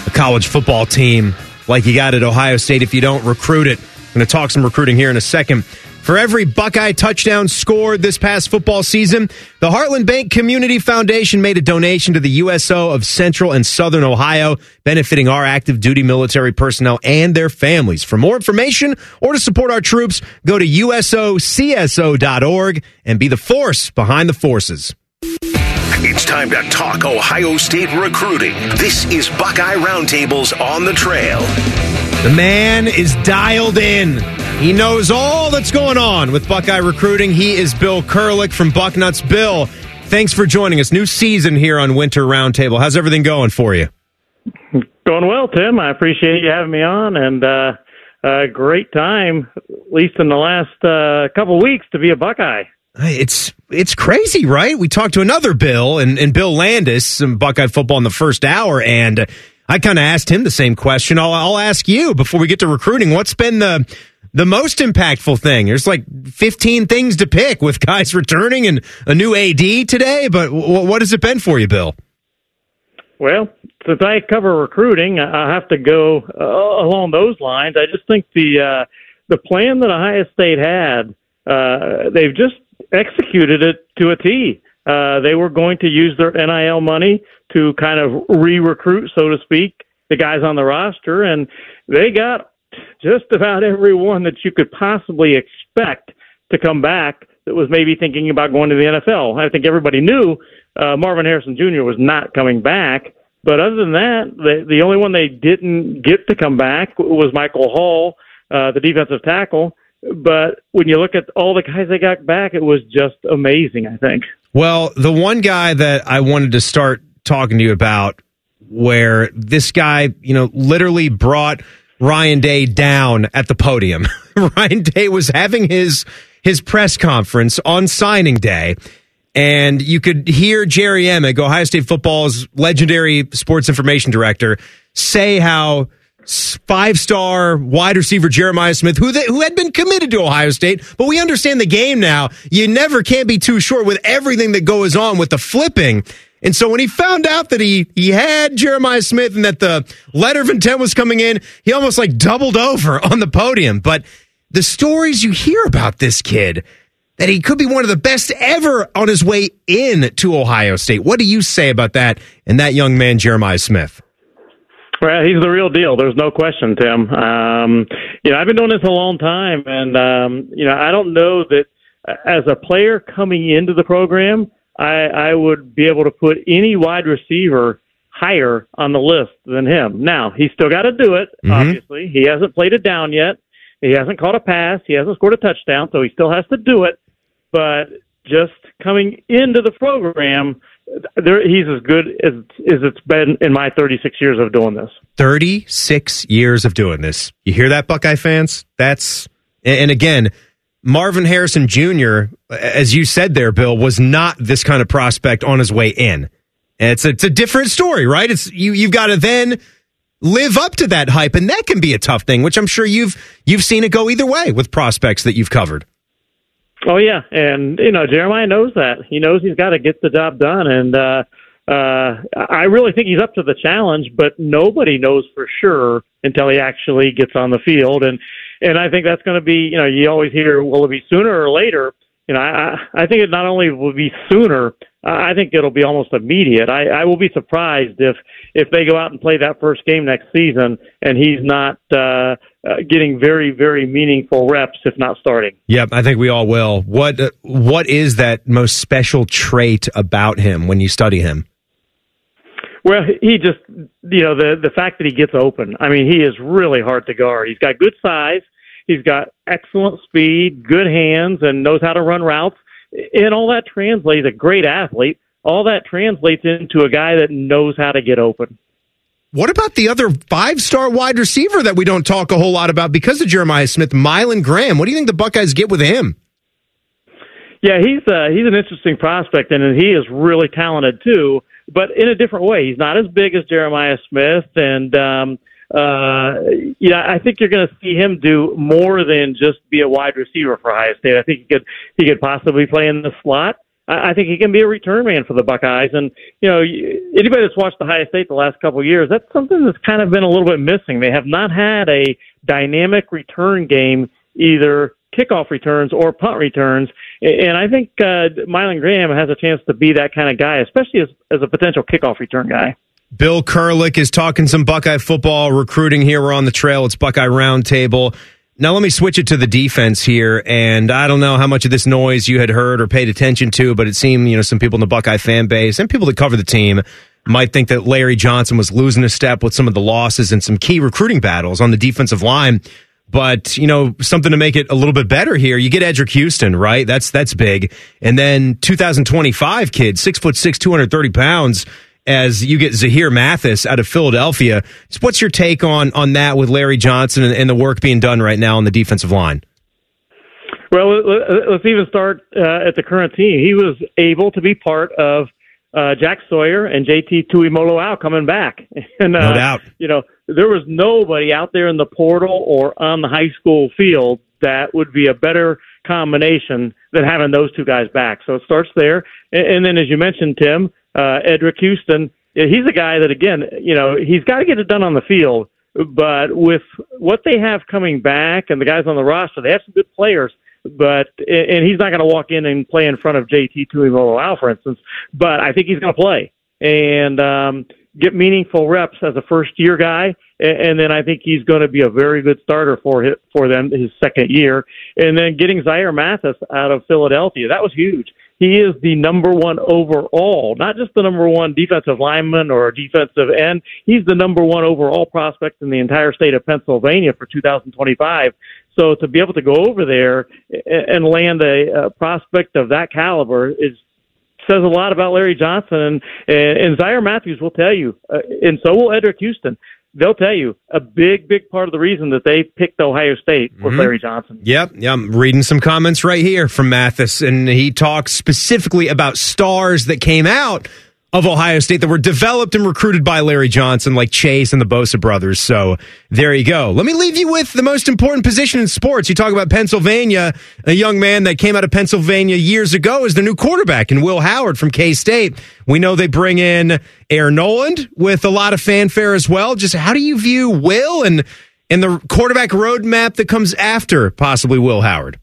a college football team like you got at Ohio State if you don't recruit it. I'm going to talk some recruiting here in a second. For every Buckeye touchdown scored this past football season, the Heartland Bank Community Foundation made a donation to the USO of Central and Southern Ohio, benefiting our active duty military personnel and their families. For more information or to support our troops, go to usocso.org and be the force behind the forces. It's time to talk Ohio State recruiting. This is Buckeye Roundtable's On the Trail. The man is dialed in. He knows all that's going on with Buckeye recruiting. He is Bill Kurelic from Bucknuts. Bill, thanks for joining us. New season here on Winter Roundtable. How's everything going for you? Going well, Tim. I appreciate you having me on, and great time, at least in the last couple weeks, to be a Buckeye. It's crazy, right? We talked to another Bill and Bill Landis, some Buckeye football in the first hour, and I kind of asked him the same question. I'll ask you before we get to recruiting. What's been the most impactful thing? There's like 15 things to pick with guys returning and a new AD today, but what has it been for you, Bill? Well, since I cover recruiting, I have to go along those lines. I just think the plan that Ohio State had, they've just executed it to a T. They were going to use their NIL money to kind of re-recruit, so to speak, the guys on the roster, and they got just about everyone that you could possibly expect to come back that was maybe thinking about going to the NFL. I think everybody knew Marvin Harrison Jr. was not coming back, but other than that, the only one they didn't get to come back was Michael Hall, the defensive tackle. But when you look at all the guys they got back, it was just amazing, I think. Well, the one guy that I wanted to start talking to you about, where this guy, literally brought Ryan Day down at the podium. Ryan Day was having his press conference on signing day, and you could hear Jerry Emick, Ohio State football's legendary sports information director, say how five-star wide receiver Jeremiah Smith, who had been committed to Ohio State, but we understand the game now. You never can't be too sure with everything that goes on with the flipping. And so when he found out that he had Jeremiah Smith and that the letter of intent was coming in, he almost like doubled over on the podium. But the stories you hear about this kid, that he could be one of the best ever on his way in to Ohio State. What do you say about that and that young man, Jeremiah Smith? Well, he's the real deal. There's no question, Tim. I've been doing this a long time, and I don't know that as a player coming into the program, I would be able to put any wide receiver higher on the list than him. Now, he's still got to do it, obviously. He hasn't played it down yet. He hasn't caught a pass. He hasn't scored a touchdown, so he still has to do it. But just coming into the program, he's as good as it's been in my 36 years of doing this. 36 years of doing this. You hear that, Buckeye fans? And again, Marvin Harrison Jr., as you said there, Bill, was not this kind of prospect on his way in. And it's a different story, right? It's you've got to then live up to that hype, and that can be a tough thing, which I'm sure you've seen it go either way with prospects that you've covered. Oh, yeah, and, Jeremiah knows that. He knows he's got to get the job done, and I really think he's up to the challenge, but nobody knows for sure until he actually gets on the field, and And I think that's going to be, you know, you always hear, will it be sooner or later? You know, I think it not only will be sooner, I think it'll be almost immediate. I will be surprised if they go out and play that first game next season and he's not getting very, very meaningful reps, if not starting. Yeah, I think we all will. What is that most special trait about him when you study him? Well, he just, you know, the fact that he gets open. I mean, he is really hard to guard. He's got good size. He's got excellent speed, good hands, and knows how to run routes. And all that translates, a great athlete, all that translates into a guy that knows how to get open. What about the other five-star wide receiver that we don't talk a whole lot about because of Jeremiah Smith, Mylan Graham? What do you think the Buckeyes get with him? Yeah, he's an interesting prospect, and he is really talented, too, but in a different way. He's not as big as Jeremiah Smith, and I think you're going to see him do more than just be a wide receiver for Ohio State. I think he could possibly play in the slot. I think he can be a return man for the Buckeyes. And, you know, anybody that's watched Ohio State the last couple of years, that's something that's kind of been a little bit missing. They have not had a dynamic return game, either kickoff returns or punt returns. And I think Mylan Graham has a chance to be that kind of guy, especially as a potential kickoff return guy. Bill Kurelic is talking some Buckeye football recruiting here. We're on the trail. It's Buckeye Roundtable. Now let me switch it to the defense here, and I don't know how much of this noise you had heard or paid attention to, but it seemed, you know, some people in the Buckeye fan base and people that cover the team might think that Larry Johnson was losing a step with some of the losses and some key recruiting battles on the defensive line. But, you know, something to make it a little bit better here. You get Edric Houston, right? That's big. And then 2025 kid, 6'6", 230 pounds, as you get Zaire Mathis out of Philadelphia. So what's your take on that with Larry Johnson and the work being done right now on the defensive line? Well, let's even start at the current team. He was able to be part of Jack Sawyer and JT Tuimoloau coming back. And, no doubt. You know, there was nobody out there in the portal or on the high school field that would be a better combination than having those two guys back. So it starts there. And then, as you mentioned, Tim, Edric Houston, he's a guy that, again, you know, he's got to get it done on the field. But with what they have coming back and the guys on the roster, they have some good players. But and he's not going to walk in and play in front of JT Tuimoloau, for instance. But I think he's going to play and get meaningful reps as a first-year guy. And then I think he's going to be a very good starter for them his second year. And then getting Zaire Mathis out of Philadelphia, that was huge. He is the number one overall, not just the number one defensive lineman or defensive end. He's the number one overall prospect in the entire state of Pennsylvania for 2025. So to be able to go over there and land a prospect of that caliber says a lot about Larry Johnson. And Zaire Matthews will tell you, and so will Edric Houston. They'll tell you a big, big part of the reason that they picked Ohio State was Larry Johnson. Yep. Yeah, I'm reading some comments right here from Mathis, and he talks specifically about stars that came out of Ohio State that were developed and recruited by Larry Johnson, like Chase and the Bosa brothers. So there you go. Let me leave you with the most important position in sports. You talk about Pennsylvania, a young man that came out of Pennsylvania years ago is the new quarterback in Will Howard from K-State. We know they bring in Aaron Noland with a lot of fanfare as well. Just how do you view Will and the quarterback roadmap that comes after possibly Will Howard?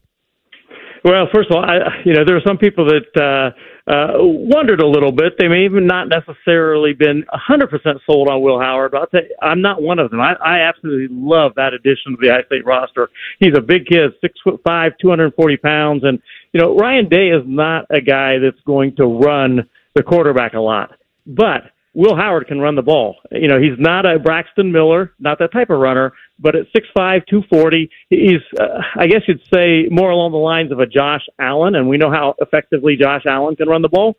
Well, first of all, there are some people that wondered a little bit. They may even not necessarily been 100% sold on Will Howard, but I'm not one of them. I absolutely love that addition to the Ohio State roster. He's a big kid, 6'5", 240 pounds. And, you know, Ryan Day is not a guy that's going to run the quarterback a lot. But Will Howard can run the ball. You know, he's not a Braxton Miller, not that type of runner, but at 6'5", 240, he's, I guess you'd say, more along the lines of a Josh Allen, and we know how effectively Josh Allen can run the ball.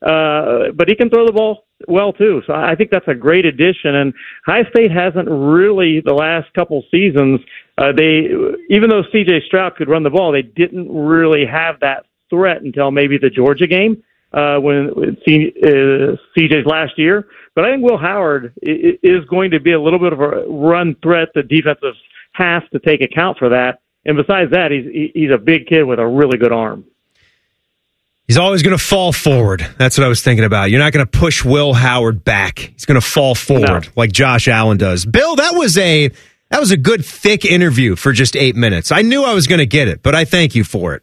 But he can throw the ball well, too. So I think that's a great addition. And Ohio State hasn't really, the last couple seasons, even though C.J. Stroud could run the ball, they didn't really have that threat until maybe the Georgia game. When CJ's last year. But I think Will Howard is going to be a little bit of a run threat. The defenses have to take account for that. And besides that, he's a big kid with a really good arm. He's always going to fall forward. That's what I was thinking about. You're not going to push Will Howard back. He's going to fall forward like Josh Allen does. Bill, that was a That was a good, thick interview for just 8 minutes. I knew I was going to get it, but I thank you for it.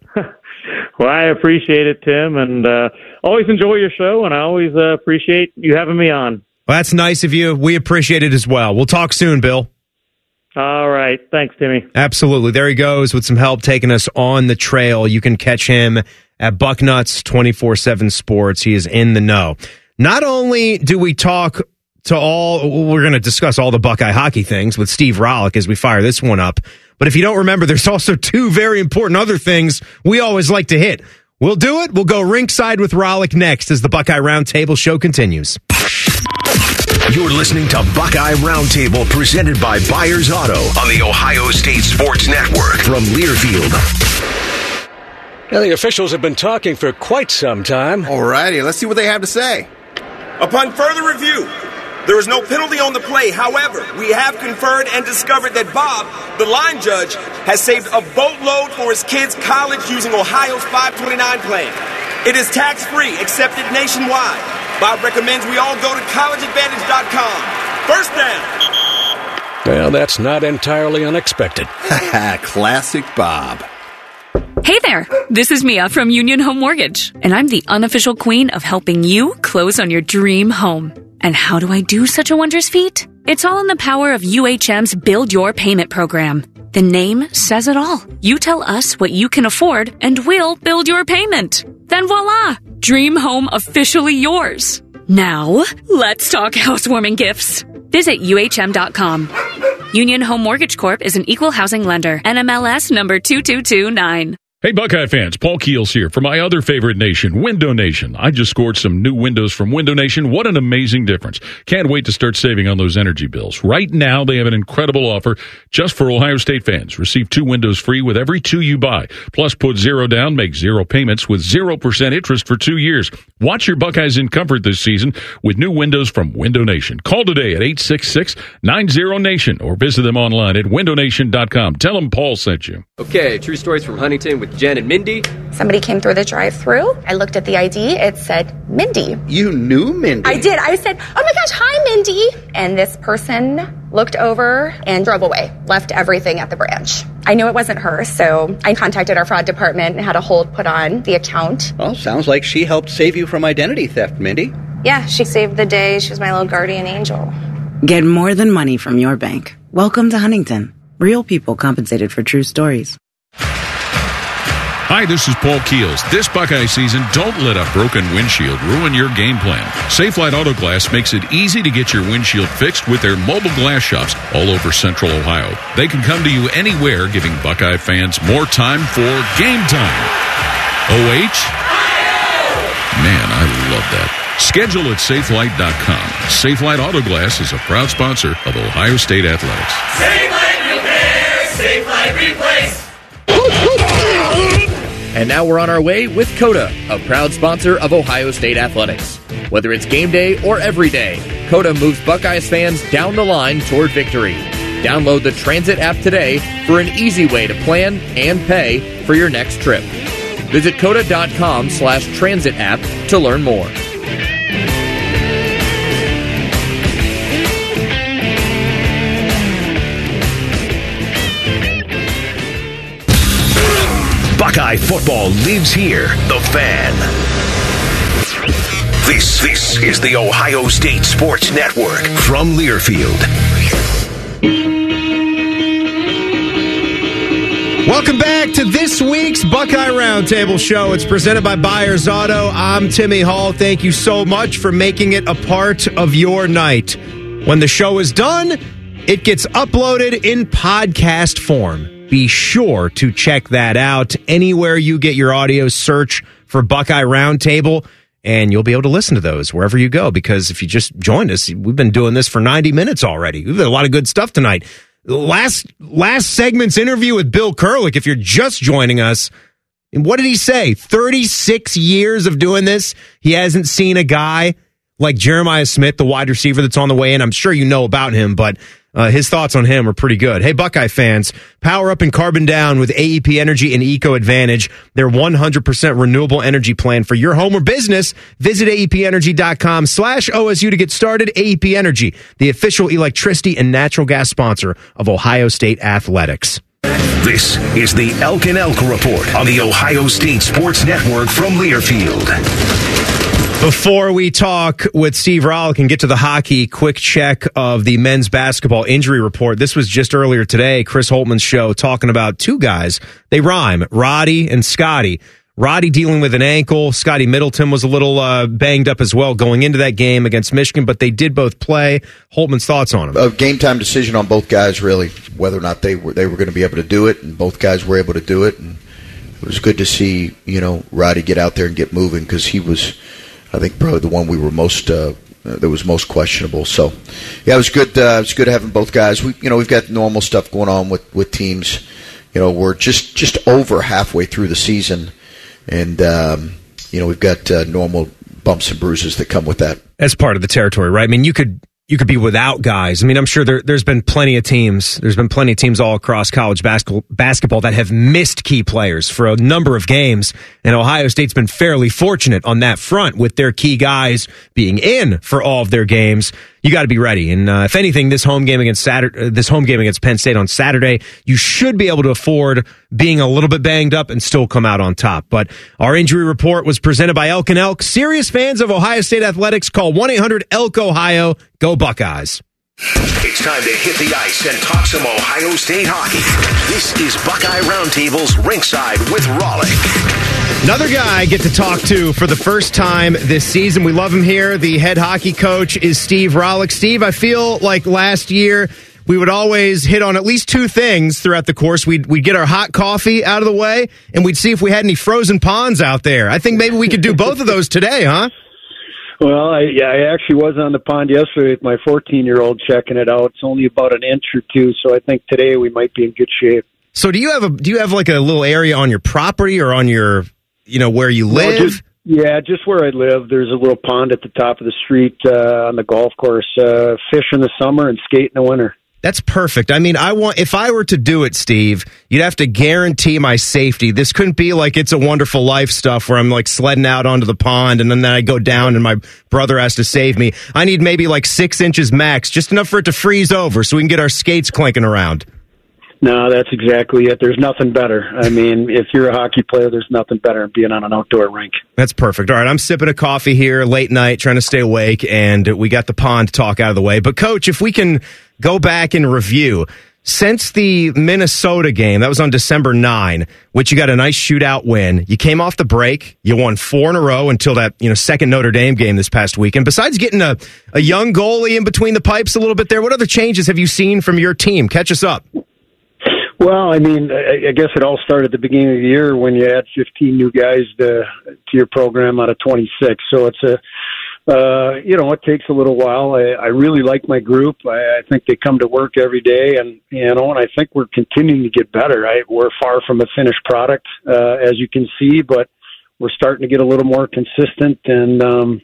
Well, I appreciate it, Tim, and always enjoy your show, and I always appreciate you having me on. Well, that's nice of you. We appreciate it as well. We'll talk soon, Bill. All right. Thanks, Timmy. Absolutely. There he goes with some help taking us on the trail. You can catch him at Bucknuts 24/7 Sports. He is in the know. Not only do we talk to all, we're going to discuss all the Buckeye hockey things with Steve Rohlik as we fire this one up. But if you don't remember, there's also two very important other things we always like to hit. We'll do it. We'll go rinkside with Rohlik next as the Buckeye Roundtable show continues. You're listening to Buckeye Roundtable, presented by Byers Auto on the Ohio State Sports Network from Learfield. Now, the officials have been talking for quite some time. All righty, let's see what they have to say. Upon further review, there is no penalty on the play. However, we have conferred and discovered that Bob, the line judge, has saved a boatload for his kids' college using Ohio's 529 plan. It is tax-free, accepted nationwide. Bob recommends we all go to collegeadvantage.com. First down. Well, that's not entirely unexpected. Classic Bob. Hey there, this is Mia from Union Home Mortgage, and I'm the unofficial queen of helping you close on your dream home. And how do I do such a wondrous feat? It's all in the power of UHM's Build Your Payment program. The name says it all. You tell us what you can afford, and we'll build your payment. Then voila! Dream home officially yours. Now, let's talk housewarming gifts. Visit UHM.com. Union Home Mortgage Corp. is an equal housing lender. NMLS number 2229. Hey, Buckeye fans, Paul Keels here for my other favorite nation, Window Nation. I just scored some new windows from Window Nation. What an amazing difference. Can't wait to start saving on those energy bills. Right now, they have an incredible offer just for Ohio State fans. Receive two windows free with every two you buy. Plus, put zero down, make zero payments with 0% interest for 2 years. Watch your Buckeyes in comfort this season with new windows from Window Nation. Call today at 866-90-NATION or visit them online at windownation.com. Tell them Paul sent you. Okay, true stories from Huntington with Jen and Mindy. Somebody came through the drive-thru. I looked at the ID. It said Mindy. You knew Mindy? I did. I said, oh my gosh, hi, Mindy. And this person looked over and drove away, left everything at the branch. I knew it wasn't her, so I contacted our fraud department and had a hold put on the account. Well, sounds like she helped save you from identity theft, Mindy. Yeah, she saved the day. She was my little guardian angel. Get more than money from your bank. Welcome to Huntington. Real people compensated for true stories. Hi, this is Paul Keels. This Buckeye season, don't let a broken windshield ruin your game plan. SafeLight Auto Glass makes it easy to get your windshield fixed with their mobile glass shops all over Central Ohio. They can come to you anywhere, giving Buckeye fans more time for game time. OH? Man, I love that. Schedule at SafeLight.com. SafeLight Auto Glass is a proud sponsor of Ohio State Athletics. SafeLight Repair, SafeLight Replace. And now we're on our way with Coda, a proud sponsor of Ohio State Athletics. Whether it's game day or every day, Coda moves Buckeyes fans down the line toward victory. Download the Transit app today for an easy way to plan and pay for your next trip. Visit coda.com/transit app to learn more. Buckeye football lives here. The Fan. This is the Ohio State Sports Network from Learfield. Welcome back to this week's Buckeye Roundtable show. It's presented by Byers Auto. I'm Timmy Hall. Thank you so much for making it a part of your night. When the show is done, it gets uploaded in podcast form. Be sure to check that out anywhere you get your audio. Search for Buckeye Roundtable, and you'll be able to listen to those wherever you go, because if you just joined us, we've been doing this for 90 minutes already. We've got a lot of good stuff tonight. Last segment's interview with Bill Kurelic, if you're just joining us, and what did he say? 36 years of doing this, he hasn't seen a guy like Jeremiah Smith, the wide receiver that's on the way in. I'm sure you know about him, but His thoughts on him are pretty good. Hey, Buckeye fans, power up and carbon down with AEP Energy and Eco Advantage, their 100% renewable energy plan for your home or business. Visit AEPEnergy.com/OSU to get started. AEP Energy, the official electricity and natural gas sponsor of Ohio State Athletics. This is the Elk and Elk Report on the Ohio State Sports Network from Learfield. Before we talk with Steve Rohlik and get to the hockey, quick check of the men's basketball injury report. This was just earlier today, Chris Holtmann's show, talking about two guys. They rhyme, Roddy and Scotty. Roddy dealing with an ankle. Scotty Middleton was a little banged up as well going into that game against Michigan, but they did both play. Holtmann's thoughts on him. A game-time decision on both guys, really, whether or not they were going to be able to do it, and both guys were able to do it. And it was good to see, Roddy get out there and get moving, because he was – I think probably the one we were most questionable. So, yeah, it was good. It was good having both guys. We've got normal stuff going on with teams. We're just over halfway through the season, and we've got normal bumps and bruises that come with that. That's part of the territory, right? I mean, you could be without guys. I mean, I'm sure there's been plenty of teams. There's been plenty of teams all across college basketball that have missed key players for a number of games. And Ohio State's been fairly fortunate on that front with their key guys being in for all of their games. You got to be ready. And if anything, this home game against Penn State on Saturday, you should be able to afford being a little bit banged up and still come out on top. But our injury report was presented by Elk and Elk. Serious fans of Ohio State athletics, call 1-800-ELK-OHIO. Go Buckeyes. It's time to hit the ice and talk some Ohio State hockey. This is Buckeye Roundtable's Ringside with Rohlik. Another guy I get to talk to for the first time this season. We love him here. The head hockey coach is Steve Rohlik. Steve, I feel like last year we would always hit on at least two things throughout the course. We'd get our hot coffee out of the way, and we'd see if we had any frozen ponds out there. I think maybe we could do both of those today, huh? Well, I actually was on the pond yesterday with my 14-year-old checking it out. It's only about an inch or two, so I think today we might be in good shape. So do you have like a little area on your property or on your... where you live? No, just where I live. There's a little pond at the top of the street on the golf course. Fish in the summer and skate in the winter. That's perfect. I mean, if I were to do it, Steve, you'd have to guarantee my safety. This couldn't be like It's a Wonderful Life stuff where I'm like sledding out onto the pond and then I go down and my brother has to save me. I need maybe like 6 inches max, just enough for it to freeze over so we can get our skates clanking around. No, that's exactly it. There's nothing better. I mean, if you're a hockey player, there's nothing better than being on an outdoor rink. That's perfect. All right, I'm sipping a coffee here late night, trying to stay awake, and we got the pond talk out of the way. But, Coach, if we can go back and review, since the Minnesota game, that was on December 9, which you got a nice shootout win, you came off the break, you won 4 in a row until that second Notre Dame game this past weekend. Besides getting a young goalie in between the pipes a little bit there, what other changes have you seen from your team? Catch us up. Well, I mean, I guess it all started at the beginning of the year when you add 15 new guys to your program out of 26. So it's it takes a little while. I really like my group. I think they come to work every day, and I think we're continuing to get better. Right? We're far from a finished product, as you can see, but we're starting to get a little more consistent, and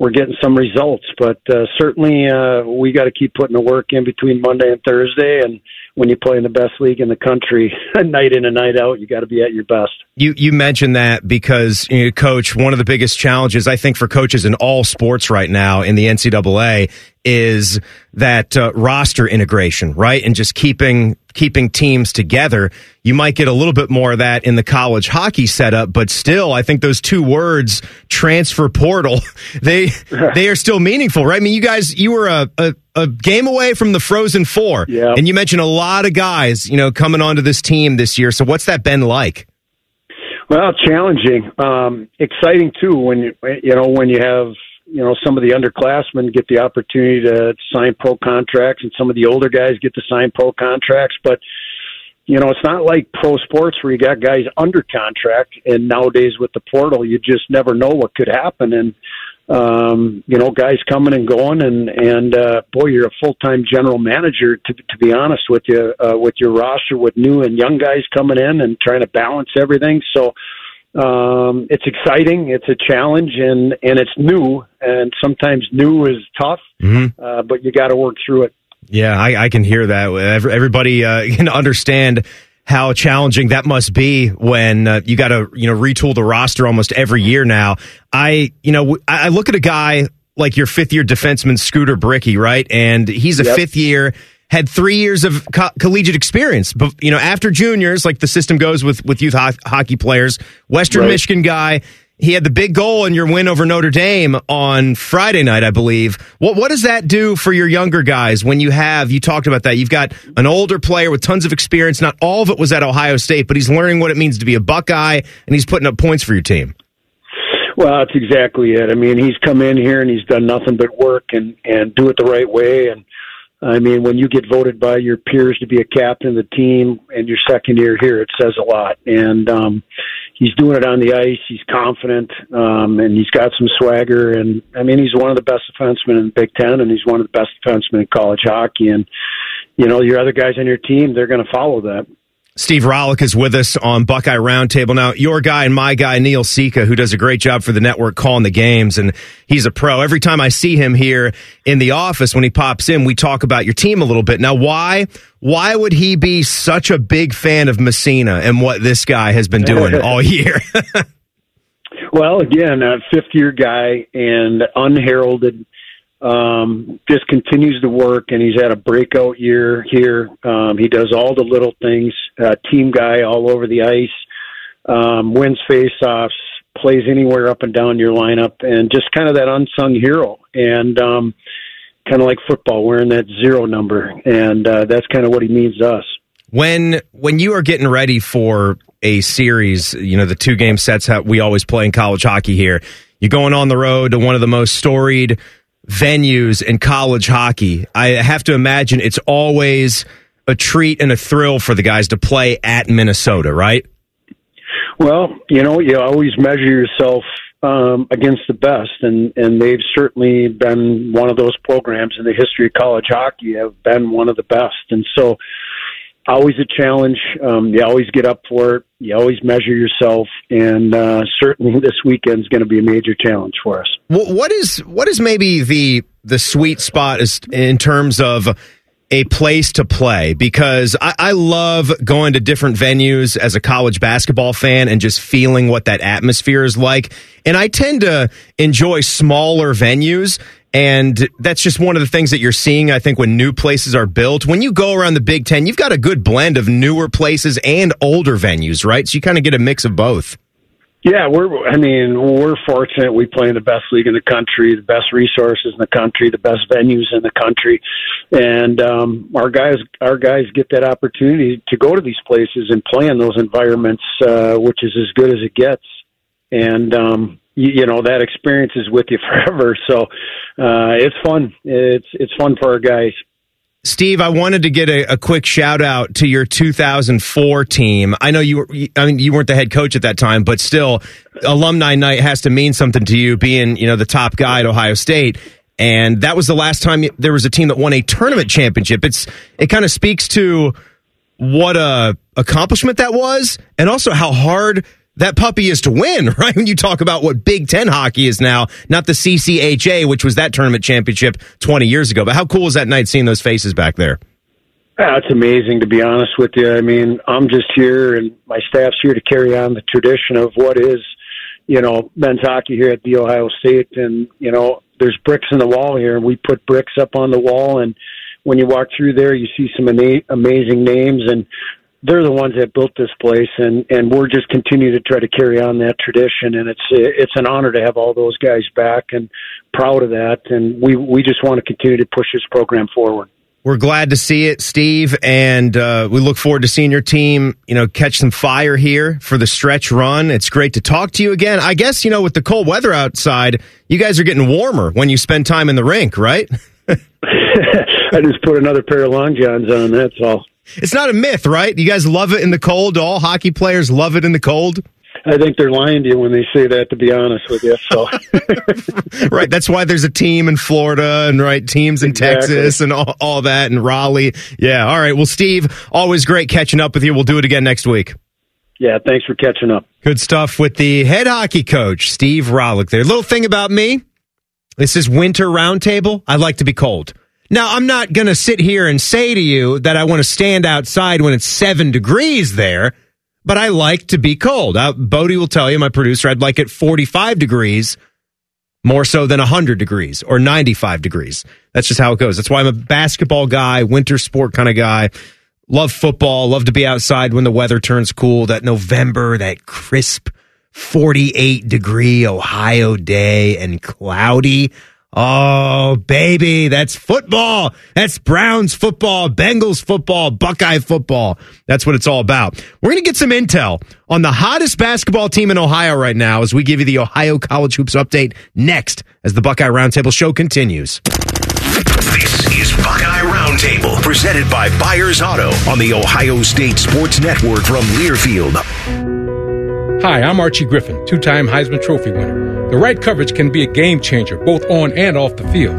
we're getting some results. But certainly we got to keep putting the work in between Monday and Thursday, and when you play in the best league in the country, night in and night out, you got to be at your best. You mentioned that because, Coach, one of the biggest challenges, I think, for coaches in all sports right now in the NCAA is that roster integration, right? And just keeping teams together. You might get a little bit more of that in the college hockey setup, but still, I think those two words, transfer portal, they are still meaningful, right? I mean, you guys, you were a game away from the Frozen Four, yeah. And you mentioned a lot of guys, coming onto this team this year. So what's that been like? Well, challenging, exciting too. When you have some of the underclassmen get the opportunity to sign pro contracts, and some of the older guys get to sign pro contracts. But, it's not like pro sports where you got guys under contract, and nowadays with the portal, you just never know what could happen. And, guys coming and going, and boy, you're a full-time general manager, to be honest with you, with your roster, with new and young guys coming in and trying to balance everything. So, it's exciting, it's a challenge, and it's new, and sometimes new is tough, but you got to work through it. Yeah, I can hear that. Everybody can understand how challenging that must be when you got to retool the roster almost every year now. I look at a guy like your fifth-year defenseman Scooter Bricky, right? And he's a fifth-year, had 3 years of collegiate experience. But after juniors, like the system goes with youth hockey players, Western Michigan guy. He had the big goal in your win over Notre Dame on Friday night, I believe. What does that do for your younger guys when you talked about that, you've got an older player with tons of experience, not all of it was at Ohio State, but he's learning what it means to be a Buckeye, and he's putting up points for your team. Well, that's exactly it. I mean, he's come in here and he's done nothing but work and do it the right way. And, I mean, when you get voted by your peers to be a captain of the team and your second year here, it says a lot. And, he's doing it on the ice. He's confident, and he's got some swagger. And, I mean, he's one of the best defensemen in the Big Ten, and he's one of the best defensemen in college hockey. And, your other guys on your team, they're going to follow that. Steve Rohlik is with us on Buckeye Roundtable. Now, your guy and my guy, Neil Sika, who does a great job for the network calling the games, and he's a pro. Every time I see him here in the office, when he pops in, we talk about your team a little bit. Now, why would he be such a big fan of Messina and what this guy has been doing all year? Well, again, a fifth-year guy and unheralded. Just continues to work, and he's had a breakout year here. He does all the little things, team guy all over the ice, wins face-offs, plays anywhere up and down your lineup, and just kind of that unsung hero. And kind of like football, wearing that zero number. And that's kind of what he means to us. When you are getting ready for a series, the two-game sets that we always play in college hockey here, you're going on the road to one of the most storied venues in college hockey. I have to imagine it's always a treat and a thrill for the guys to play at Minnesota, right? Well, you always measure yourself against the best, and they've certainly been one of those programs in the history of college hockey, have been one of the best. And so always a challenge. You always get up for it. You always measure yourself, and certainly this weekend is going to be a major challenge for us. What is maybe the sweet spot is in terms of a place to play? Because I love going to different venues as a college basketball fan and just feeling what that atmosphere is like. And I tend to enjoy smaller venues. And that's just one of the things that you're seeing, I think, when new places are built. When you go around the Big Ten, you've got a good blend of newer places and older venues, right? So you kind of get a mix of both. Yeah, we're fortunate. We play in the best league in the country, the best resources in the country, the best venues in the country. And our guys get that opportunity to go to these places and play in those environments, which is as good as it gets. And that experience is with you forever. So it's fun. It's fun for our guys. Steve, I wanted to get a quick shout out to your 2004 team. I know you weren't the head coach at that time, but still, alumni night has to mean something to you, being the top guy at Ohio State. And that was the last time there was a team that won a tournament championship. It kind of speaks to what a accomplishment that was, and also how hard that puppy is to win, right? When you talk about what Big Ten hockey is now, not the CCHA, which was that tournament championship 20 years ago. But how cool was that night seeing those faces back there? It's amazing, to be honest with you. I mean, I'm just here, and my staff's here to carry on the tradition of what is, men's hockey here at The Ohio State. And, there's bricks in the wall here, and we put bricks up on the wall. And when you walk through there, you see some amazing names, and they're the ones that built this place, and we're just continuing to try to carry on that tradition. And it's an honor to have all those guys back, and proud of that. And we just want to continue to push this program forward. We're glad to see it, Steve, and we look forward to seeing your team, catch some fire here for the stretch run. It's great to talk to you again. I guess, with the cold weather outside, you guys are getting warmer when you spend time in the rink, right? I just put another pair of long johns on, that's all. It's not a myth, right? You guys love it in the cold. All hockey players love it in the cold. I think they're lying to you when they say that, to be honest with you. So. Right, that's why there's a team in Florida, and teams in Texas, and all that, and Raleigh. Yeah, all right. Well, Steve, always great catching up with you. We'll do it again next week. Yeah, thanks for catching up. Good stuff with the head hockey coach, Steve Rohlik there. Little thing about me, this is Winter Roundtable. I like to be cold. Now, I'm not going to sit here and say to you that I want to stand outside when it's 7 degrees there, but I like to be cold. Bodie will tell you, my producer, I'd like it 45 degrees more so than 100 degrees or 95 degrees. That's just how it goes. That's why I'm a basketball guy, winter sport kind of guy. Love football, love to be outside when the weather turns cool. That November, that crisp 48-degree Ohio day and cloudy. Oh, baby, that's football. That's Browns football, Bengals football, Buckeye football. That's what it's all about. We're going to get some intel on the hottest basketball team in Ohio right now as we give you the Ohio College Hoops update next as the Buckeye Roundtable show continues. This is Buckeye Roundtable, presented by Byers Auto on the Ohio State Sports Network from Learfield. Hi, I'm Archie Griffin, two-time Heisman Trophy winner. The right coverage can be a game changer, both on and off the field.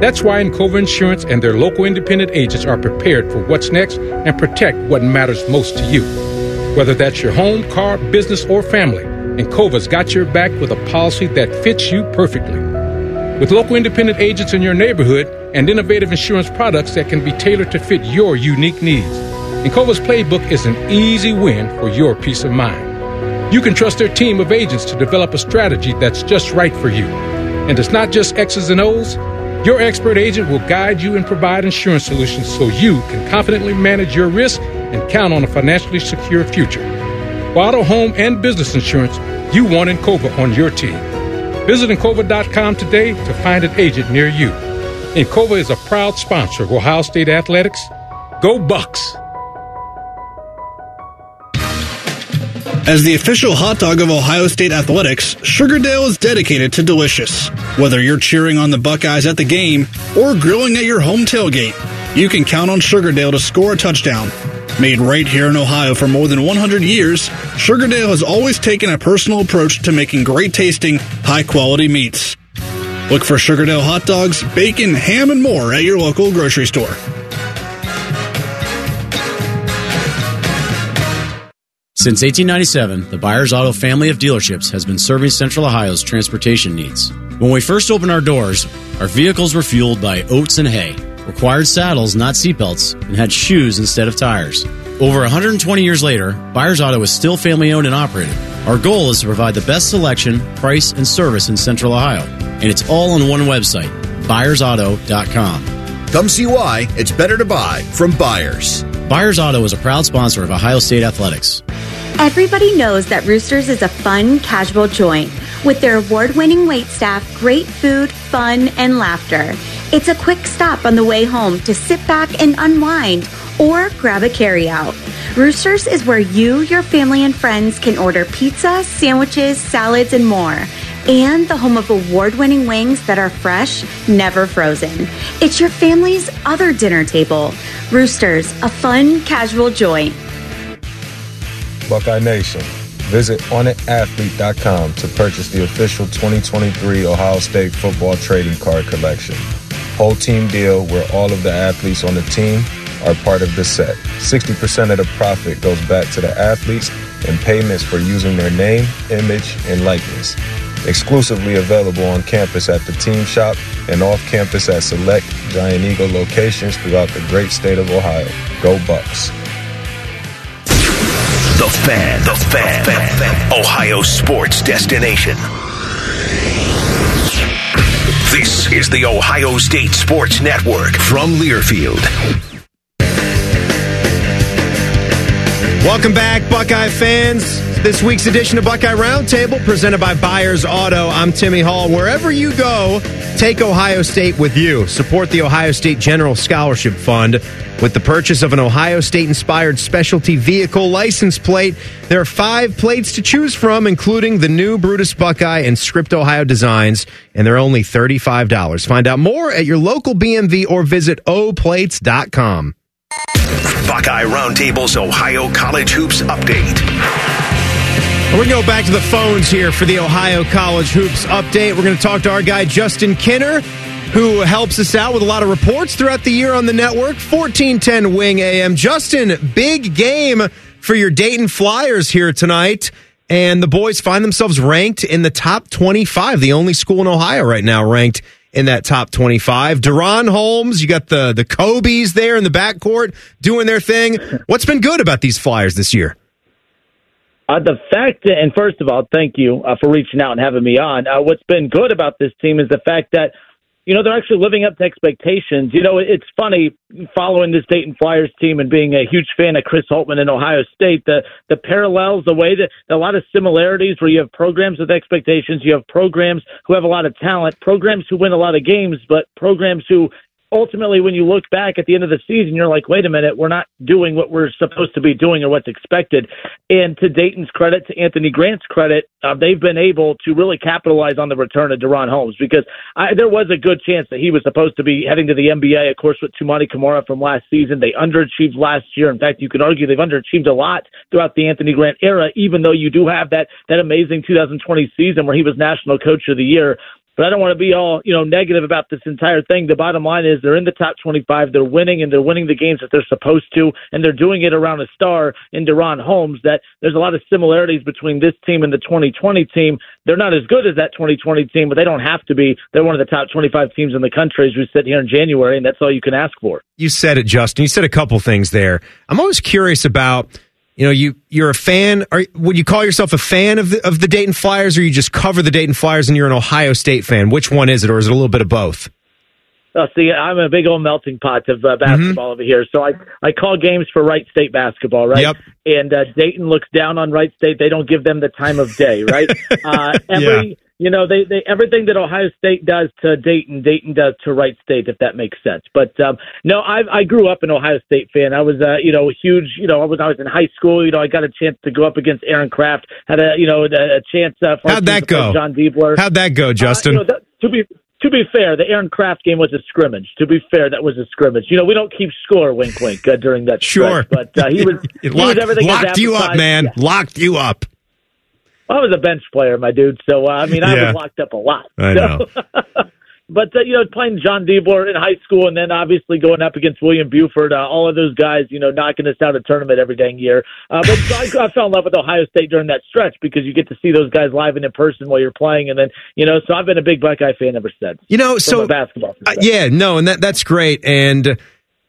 That's why Encova Insurance and their local independent agents are prepared for what's next and protect what matters most to you. Whether that's your home, car, business, or family, Encova's got your back with a policy that fits you perfectly. With local independent agents in your neighborhood and innovative insurance products that can be tailored to fit your unique needs, Encova's playbook is an easy win for your peace of mind. You can trust their team of agents to develop a strategy that's just right for you. And it's not just X's and O's. Your expert agent will guide you and provide insurance solutions so you can confidently manage your risk and count on a financially secure future. For auto, home, and business insurance, you want Encova on your team. Visit Encova.com today to find an agent near you. Encova is a proud sponsor of Ohio State Athletics. Go Bucks! As the official hot dog of Ohio State Athletics, Sugardale is dedicated to delicious. Whether you're cheering on the Buckeyes at the game or grilling at your home tailgate, you can count on Sugardale to score a touchdown. Made right here in Ohio for more than 100 years, Sugardale has always taken a personal approach to making great-tasting, high-quality meats. Look for Sugardale hot dogs, bacon, ham, and more at your local grocery store. Since 1897, the Byers Auto family of dealerships has been serving Central Ohio's transportation needs. When we first opened our doors, our vehicles were fueled by oats and hay, required saddles, not seatbelts, and had shoes instead of tires. Over 120 years later, Byers Auto is still family-owned and operated. Our goal is to provide the best selection, price, and service in Central Ohio. And it's all on one website, ByersAuto.com. Come see why it's better to buy from Byers. Byers Auto is a proud sponsor of Ohio State Athletics. Everybody knows that Roosters is a fun, casual joint. With their award-winning waitstaff, great food, fun, and laughter. It's a quick stop on the way home to sit back and unwind or grab a carryout. Roosters is where you, your family, and friends can order pizza, sandwiches, salads, and more. And the home of award-winning wings that are fresh, never frozen. It's your family's other dinner table. Roosters, a fun, casual joint. Buckeye Nation. Visit onitathlete.com to purchase the official 2023 Ohio State football trading card collection. Whole team deal where all of the athletes on the team are part of the set. 60% of the profit goes back to the athletes and payments for using their name, image, and likeness. Exclusively available on campus at the team shop and off campus at select Giant Eagle locations throughout the great state of Ohio. Go Bucks! The Fan. Ohio sports destination. This is the Ohio State Sports Network from Learfield. Welcome back, Buckeye fans. This week's edition of Buckeye Roundtable, presented by Byers Auto. I'm Timmy Hall. Wherever you go, take Ohio State with you. Support the Ohio State General Scholarship Fund with the purchase of an Ohio State-inspired specialty vehicle license plate. There are 5 plates to choose from, including the new Brutus Buckeye and Script Ohio designs, and they're only $35. Find out more at your local BMV or visit oplates.com. Buckeye Roundtable's Ohio College Hoops Update. We're going to go back to the phones here for the Ohio College Hoops update. We're going to talk to our guy, Justin Kinner, who helps us out with a lot of reports throughout the year on the network. 1410 Wing AM. Justin, big game for your Dayton Flyers here tonight. And the boys find themselves ranked in the top 25, the only school in Ohio right now ranked in that top 25. Daron Holmes, you got the Kobe's there in the backcourt doing their thing. What's been good about these Flyers this year? The fact that, and first of all, thank you for reaching out and having me on. What's been good about this team is the fact that, you know, they're actually living up to expectations. You know, it's funny following this Dayton Flyers team and being a huge fan of Chris Holtmann in Ohio State, the parallels, the way that a lot of similarities where you have programs with expectations, you have programs who have a lot of talent, programs who win a lot of games, but programs who ultimately when you look back at the end of the season, you're like, wait a minute, we're not doing what we're supposed to be doing or what's expected. And to Dayton's credit, to Anthony Grant's credit, they've been able to really capitalize on the return of Daron Holmes, because there was a good chance that he was supposed to be heading to the NBA, of course, with Tumani Kamara from last season. They underachieved last year. In fact, you could argue they've underachieved a lot throughout the Anthony Grant era, even though you do have that amazing 2020 season where he was National Coach of the Year. But I don't want to be all, you know, negative about this entire thing. The bottom line is they're in the top 25. They're winning, and they're winning the games that they're supposed to, and they're doing it around a star in Daron Holmes. That there's a lot of similarities between this team and the 2020 team. They're not as good as that 2020 team, but they don't have to be. They're one of the top 25 teams in the country as we sit here in January, and that's all you can ask for. You said it, Justin. You said a couple things there. I'm always curious about, you know, you're a fan. Would you call yourself a fan of the Dayton Flyers, or you just cover the Dayton Flyers and you're an Ohio State fan? Which one is it, or is it a little bit of both? See, I'm a big old melting pot of basketball over here. So I call games for Wright State basketball, right? Yep. And Dayton looks down on Wright State. They don't give them the time of day, right? You know, they everything that Ohio State does to Dayton, Dayton does to Wright State, if that makes sense. But no, I grew up an Ohio State fan. I was, a huge, I was in high school. You know, I got a chance to go up against Aaron Kraft. Had a chance. How'd that go? John Diebler. How'd that go, Justin? To be fair, the Aaron Kraft game was a scrimmage. To be fair, that was a scrimmage. You know, we don't keep score, wink, wink, during that. Sure, stretch, but he was everything. Locked you up, man. Yeah. Locked you up. I was a bench player, my dude. So, I was locked up a lot. I know. But, playing John Diebler in high school and then obviously going up against William Buford, all of those guys, knocking us out of tournament every dang year. But I fell in love with Ohio State during that stretch because you get to see those guys live and in person while you're playing. And then, so I've been a big Buckeye fan ever since. Basketball. And that's great. And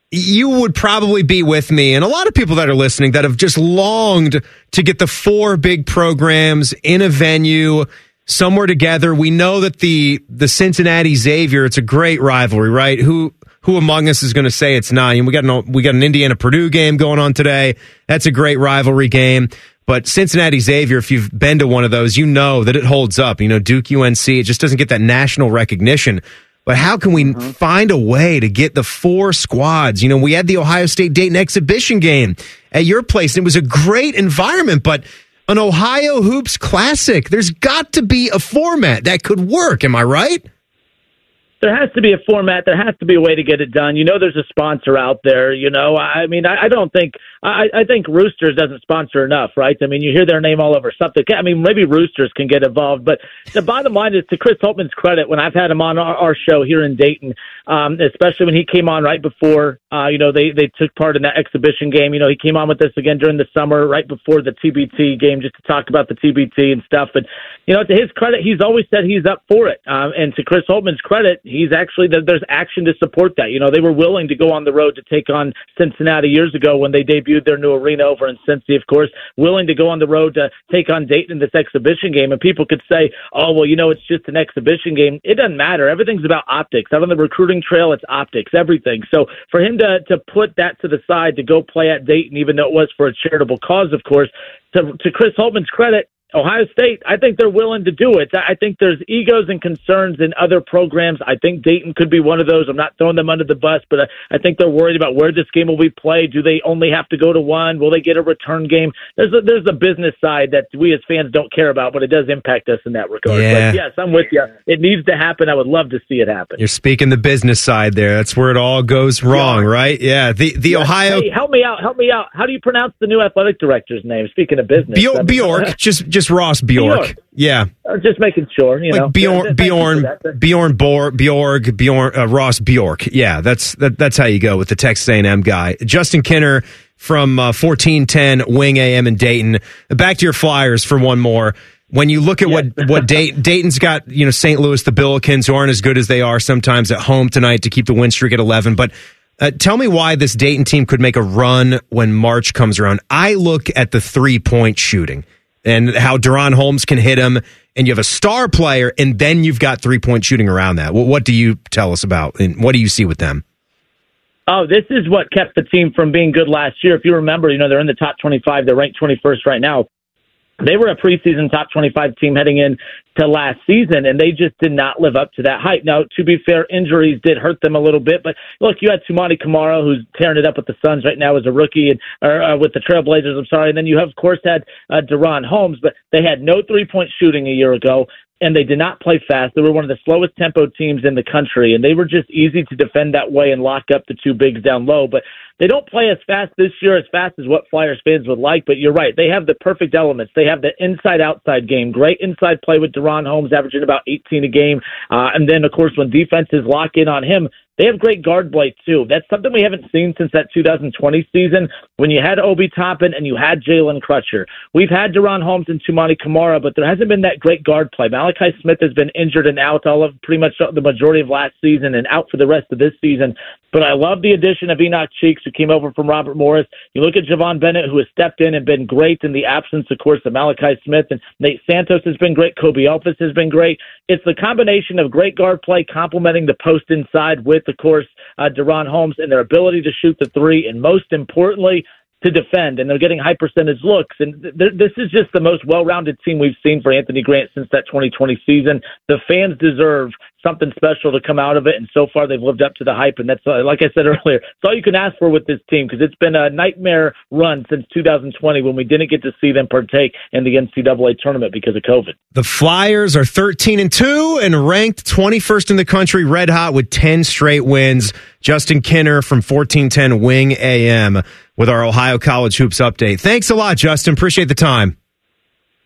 you would probably be with me, and a lot of people that are listening that have just longed to get the four big programs in a venue somewhere together. We know that the Cincinnati Xavier, it's a great rivalry, right? Who among us is going to say it's not? And we got an Indiana Purdue game going on today. That's a great rivalry game. But Cincinnati Xavier, if you've been to one of those, you know that it holds up. You know, Duke, UNC, it just doesn't get that national recognition. But how can we find a way to get the four squads? You know, we had the Ohio State-Dayton exhibition game at your place, and it was a great environment, but an Ohio Hoops Classic, there's got to be a format that could work. Am I right? There has to be a format. There has to be a way to get it done. You know, there's a sponsor out there. You know, I mean, I don't think I think Roosters doesn't sponsor enough, right? I mean, you hear their name all over something. I mean, maybe Roosters can get involved, but the bottom line is, to Chris Holtmann's credit, when I've had him on our show here in Dayton, especially when he came on right before, they took part in that exhibition game. You know, he came on with us again during the summer, right before the TBT game, just to talk about the TBT and stuff. And you know, to his credit, he's always said he's up for it. And to Chris Holtmann's credit, he's actually, there's action to support that. You know, they were willing to go on the road to take on Cincinnati years ago when they debuted their new arena over in Cincy, of course, willing to go on the road to take on Dayton in this exhibition game. And people could say, oh, well, you know, it's just an exhibition game. It doesn't matter. Everything's about optics. Out on the recruiting trail, it's optics, everything. So for him to put that to the side, to go play at Dayton, even though it was for a charitable cause, of course, to Chris Holtmann's credit, Ohio State, I think they're willing to do it. I think there's egos and concerns in other programs. I think Dayton could be one of those. I'm not throwing them under the bus, but I think they're worried about where this game will be played. Do they only have to go to one? Will they get a return game? There's a business side that we as fans don't care about, but it does impact us in that regard. Yeah. But yes, I'm with you. It needs to happen. I would love to see it happen. You're speaking the business side there. That's where it all goes wrong, right? Yeah. The Ohio. Hey, help me out. How do you pronounce the new athletic director's name? Speaking of business, Bjork. Just Ross Bjork. Yeah. Just making sure, you know. Like Ross Bjork. Yeah, that's how you go with the Texas A&M guy. Justin Kinner from 1410 Wing AM in Dayton. Back to your Flyers for one more. When you look at what Dayton's got, you know, St. Louis, the Billikens, who aren't as good as they are sometimes at home tonight to keep the win streak at 11. But tell me why this Dayton team could make a run when March comes around. I look at the three-point shooting and how Deron Holmes can hit him, and you have a star player, and then you've got three-point shooting around that. Well, what do you tell us about, and what do you see with them? Oh, this is what kept the team from being good last year. If you remember, you know, they're in the top 25. They're ranked 21st right now. They were a preseason top 25 team heading in to last season, and they just did not live up to that hype. Now, to be fair, injuries did hurt them a little bit, but look, you had Tumani Kamara, who's tearing it up with the Suns right now as a rookie, and with the Trailblazers, I'm sorry. And then you have, of course, had Deron Holmes, but they had no three-point shooting a year ago. And they did not play fast. They were one of the slowest tempo teams in the country, and they were just easy to defend that way and lock up the two bigs down low. But they don't play as fast this year, as fast as what Flyers fans would like. But you're right. They have the perfect elements. They have the inside-outside game. Great inside play with Deron Holmes, averaging about 18 a game. And then, of course, when defenses lock in on him, they have great guard play, too. That's something we haven't seen since that 2020 season when you had Obi Toppin and you had Jalen Crutcher. We've had Deron Holmes and Tumani Kamara, but there hasn't been that great guard play. Malachi Smith has been injured and out all of pretty much the majority of last season and out for the rest of this season. But I love the addition of Enoch Cheeks, who came over from Robert Morris. You look at Javon Bennett, who has stepped in and been great in the absence, of course, of Malachi Smith. And Nate Santos has been great. Kobe Elphis has been great. It's the combination of great guard play complementing the post inside with, of course, Deron Holmes and their ability to shoot the three, and most importantly, to defend, and they're getting high percentage looks. And this is just the most well-rounded team we've seen for Anthony Grant since that 2020 season. The fans deserve something special to come out of it, and so far they've lived up to the hype, and that's, like I said earlier, it's all you can ask for with this team, because it's been a nightmare run since 2020 when we didn't get to see them partake in the NCAA tournament because of COVID. The Flyers are 13-2 and ranked 21st in the country, red hot with 10 straight wins. Justin Kinner from 1410 Wing AM with our Ohio College Hoops update. Thanks a lot, Justin. Appreciate the time.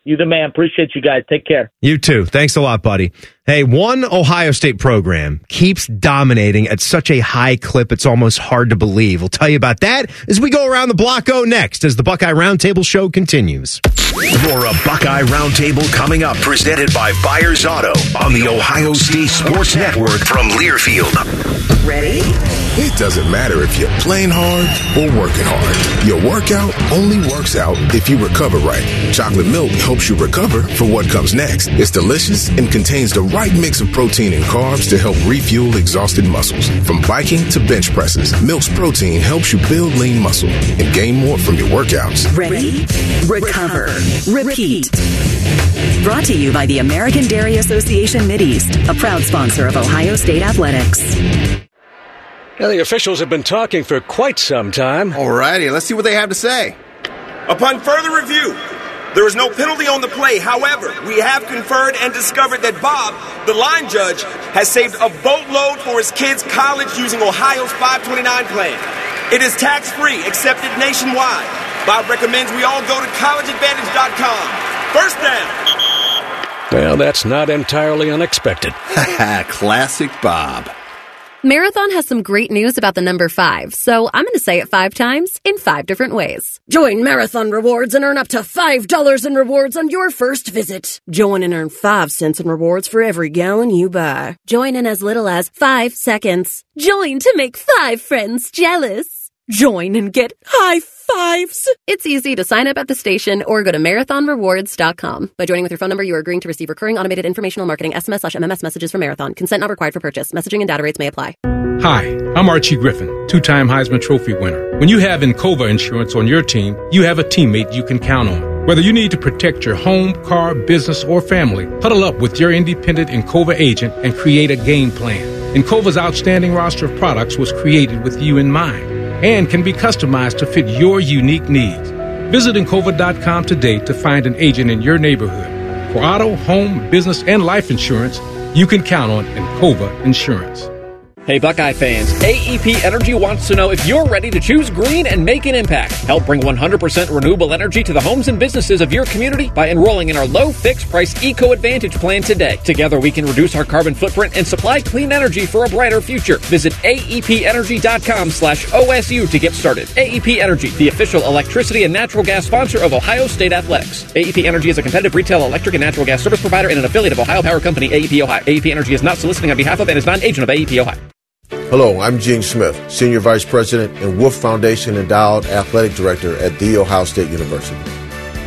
You the man. Appreciate you guys. Take care. You too. Thanks a lot, buddy. Hey, one Ohio State program keeps dominating at such a high clip, it's almost hard to believe. We'll tell you about that as we go around the block O next as the Buckeye Roundtable show continues. You're a Buckeye Roundtable coming up, presented by Byers Auto on the Ohio State Sports Network from Learfield. Ready? It doesn't matter if you're playing hard or working hard. Your workout only works out if you recover right. Chocolate milk helps you recover for what comes next. It's delicious and contains the right mix of protein and carbs to help refuel exhausted muscles. From biking to bench presses, Milk's protein helps you build lean muscle and gain more from your workouts. Ready? Recover. Repeat. Brought to you by the American Dairy Association Mideast, a proud sponsor of Ohio State Athletics. Now, the officials have been talking for quite some time. All righty, let's see what they have to say. Upon further review, there is no penalty on the play. However, we have conferred and discovered that Bob, the line judge, has saved a boatload for his kids' college using Ohio's 529 plan. It is tax-free, accepted nationwide. Bob recommends we all go to collegeadvantage.com. First down. Well, that's not entirely unexpected. Classic Bob. Marathon has some great news about the number 5, so I'm going to say it 5 times in 5 different ways. Join Marathon Rewards and earn up to $5 in rewards on your first visit. Join and earn 5 cents in rewards for every gallon you buy. Join in as little as 5 seconds. Join to make 5 friends jealous. Join and get high fives. It's easy to sign up at the station or go to marathonrewards.com. By joining with your phone number, you are agreeing to receive recurring automated informational marketing SMS/MMS messages from Marathon. Consent not required for purchase. Messaging and data rates may apply. Hi, I'm Archie Griffin, two-time Heisman Trophy winner. When you have Encova insurance on your team, you have a teammate you can count on. Whether you need to protect your home, car, business, or family, huddle up with your independent Encova agent and create a game plan. Encova's outstanding roster of products was created with you in mind and can be customized to fit your unique needs. Visit Encova.com today to find an agent in your neighborhood. For auto, home, business, and life insurance, you can count on Encova Insurance. Hey Buckeye fans, AEP Energy wants to know if you're ready to choose green and make an impact. Help bring 100% renewable energy to the homes and businesses of your community by enrolling in our low fixed price Eco Advantage plan today. Together we can reduce our carbon footprint and supply clean energy for a brighter future. Visit AEPenergy.com/OSU to get started. AEP Energy, the official electricity and natural gas sponsor of Ohio State Athletics. AEP Energy is a competitive retail electric and natural gas service provider and an affiliate of Ohio Power Company, AEP Ohio. AEP Energy is not soliciting on behalf of and is not an agent of AEP Ohio. Hello, I'm Gene Smith, Senior Vice President and Wolf Foundation Endowed Athletic Director at The Ohio State University.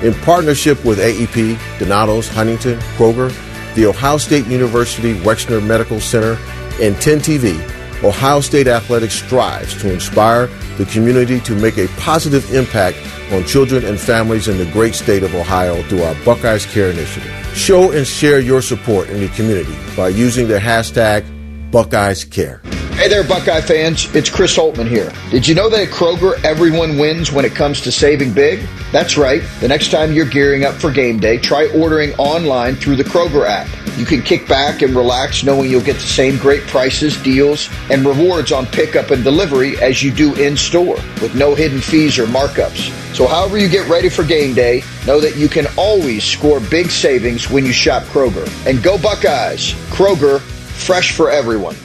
In partnership with AEP, Donatos, Huntington, Kroger, The Ohio State University Wexner Medical Center, and 10TV, Ohio State Athletics strives to inspire the community to make a positive impact on children and families in the great state of Ohio through our Buckeyes Care Initiative. Show and share your support in the community by using the hashtag BuckeyesCare. Hey there, Buckeye fans. It's Chris Holtmann here. Did you know that at Kroger, everyone wins when it comes to saving big? That's right. The next time you're gearing up for game day, try ordering online through the Kroger app. You can kick back and relax knowing you'll get the same great prices, deals, and rewards on pickup and delivery as you do in-store with no hidden fees or markups. So however you get ready for game day, know that you can always score big savings when you shop Kroger. And go Buckeyes! Kroger, fresh for everyone.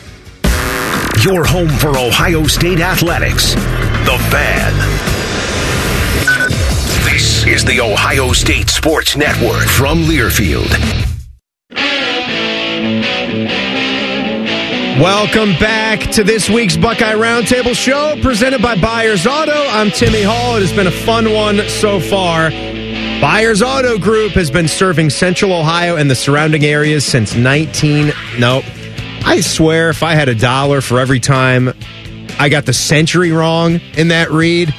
Your home for Ohio State Athletics, The Fan. This is the Ohio State Sports Network from Learfield. Welcome back to this week's Buckeye Roundtable Show, presented by Byers Auto. I'm Timmy Hall. It has been a fun one so far. Byers Auto Group has been serving Central Ohio and the surrounding areas since I swear if I had $1 for every time I got the century wrong in that read,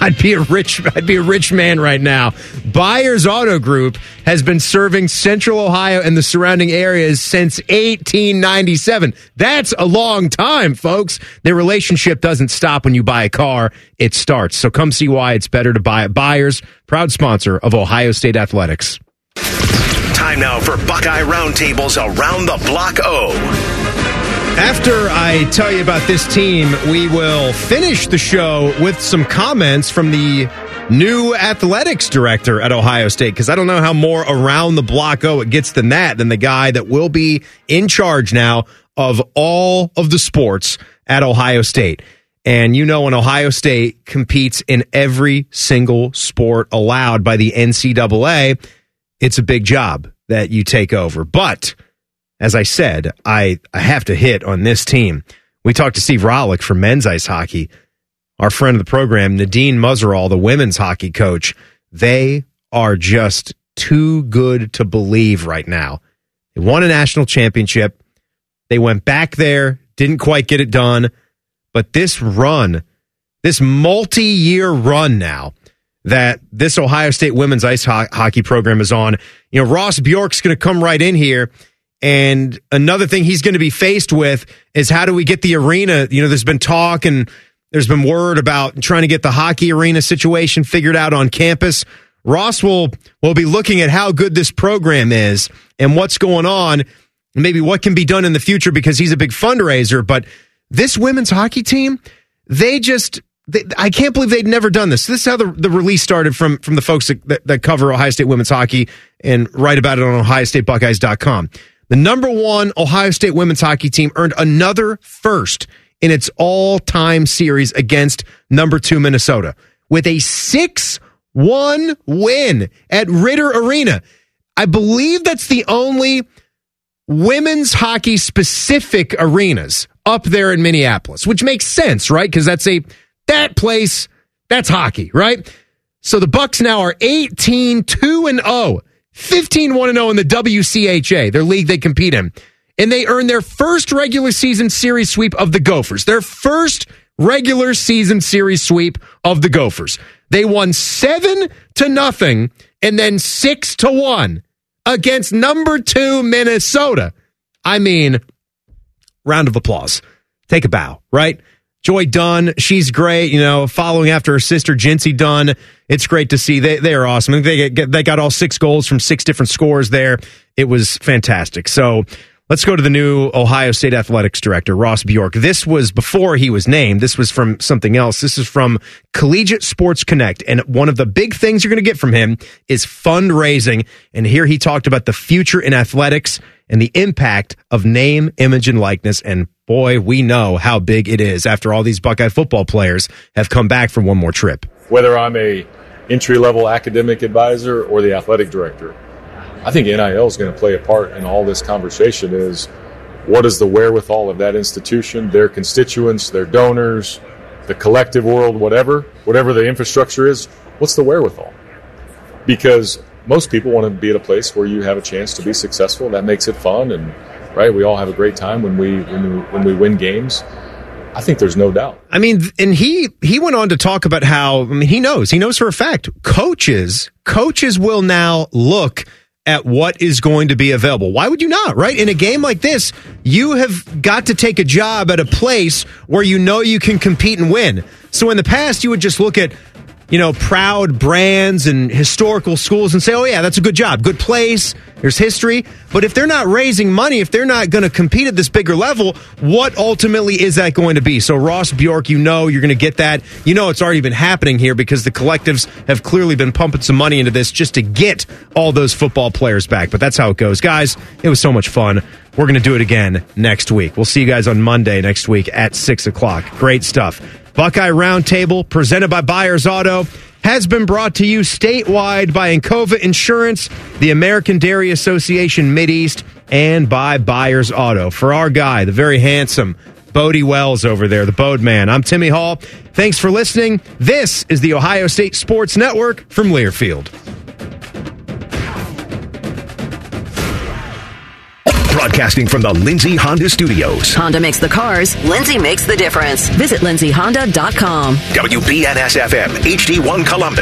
I'd be a rich man right now. Byers Auto Group has been serving Central Ohio and the surrounding areas since 1897. That's a long time, folks. Their relationship doesn't stop when you buy a car. It starts. So come see why it's better to buy at Byers, proud sponsor of Ohio State Athletics. Time now for Buckeye Roundtable's Around the Block O. After I tell you about this team, we will finish the show with some comments from the new athletics director at Ohio State, because I don't know how more Around the Block O it gets than that, than the guy that will be in charge now of all of the sports at Ohio State. And you know when Ohio State competes in every single sport allowed by the NCAA, it's a big job that you take over. But, as I said, I have to hit on this team. We talked to Steve Rohlik from men's ice hockey. Our friend of the program, Nadine Muzerall, the women's hockey coach, they are just too good to believe right now. They won a national championship. They went back there, didn't quite get it done. But this run, this multi-year run now, that this Ohio State women's ice hockey program is on. You know, Ross Bjork's going to come right in here, and another thing he's going to be faced with is how do we get the arena? You know, there's been talk and there's been word about trying to get the hockey arena situation figured out on campus. Ross will be looking at how good this program is and what's going on and maybe what can be done in the future because he's a big fundraiser. But this women's hockey team, I can't believe they'd never done this. This is how the release started from the folks that cover Ohio State women's hockey and write about it on OhioStateBuckeyes.com. The number one Ohio State women's hockey team earned another first in its all-time series against number two Minnesota with a 6-1 win at Ritter Arena. I believe that's the only women's hockey-specific arenas up there in Minneapolis, which makes sense, right? Because that place, that's hockey, right? So the Bucks now are 18-2-0, 15-1-0 in the WCHA, their league they compete in. And they earned their first regular season series sweep of the Gophers. They won 7-0 and then 6-1 against number two Minnesota. I mean, round of applause. Take a bow, right? Joy Dunn, she's great, you know, following after her sister, Jincy Dunn. It's great to see. They are awesome. They got all 6 goals from 6 different scores there. It was fantastic. So Let's go to the new Ohio State Athletics Director, Ross Bjork. This was before he was named. This was from something else. This is from Collegiate Sports Connect. And one of the big things you're going to get from him is fundraising. And here he talked about the future in athletics and the impact of name, image, and likeness. And boy, we know how big it is after all these Buckeye football players have come back from one more trip. Whether I'm a entry-level academic advisor or the athletic director, I think NIL is going to play a part in all this conversation. Is what is the wherewithal of that institution, their constituents, their donors, the collective world, whatever the infrastructure is, what's the wherewithal? Because most people want to be at a place where you have a chance to be successful. That makes it fun, and right, we all have a great time when we win games. I think there's no doubt. I mean, and he went on to talk about how, I mean, he knows for a fact coaches will now look at what is going to be available. Why would you not, right? In a game like this, you have got to take a job at a place where you know you can compete and win. So in the past, you would just look at, proud brands and historical schools and say, oh yeah, that's a good job, good place, there's history. But if they're not raising money, if they're not going to compete at this bigger level, what ultimately is that going to be? So Ross Bjork, you're going to get that. It's already been happening here because the collectives have clearly been pumping some money into this just to get all those football players back. But that's how it goes. Guys, it was so much fun. We're going to do it again next week. We'll see you guys on Monday next week at 6 o'clock. Great stuff. Buckeye Roundtable, presented by Byers Auto, has been brought to you statewide by Encova Insurance, the American Dairy Association Mideast, and by Byers Auto. For our guy, the very handsome Bodie Wells over there, the Bode Man, I'm Timmy Hall. Thanks for listening. This is the Ohio State Sports Network from Learfield. Broadcasting from the Lindsay Honda Studios. Honda makes the cars. Lindsay makes the difference. Visit lindsayhonda.com. WBNS-FM, HD1 Columbus.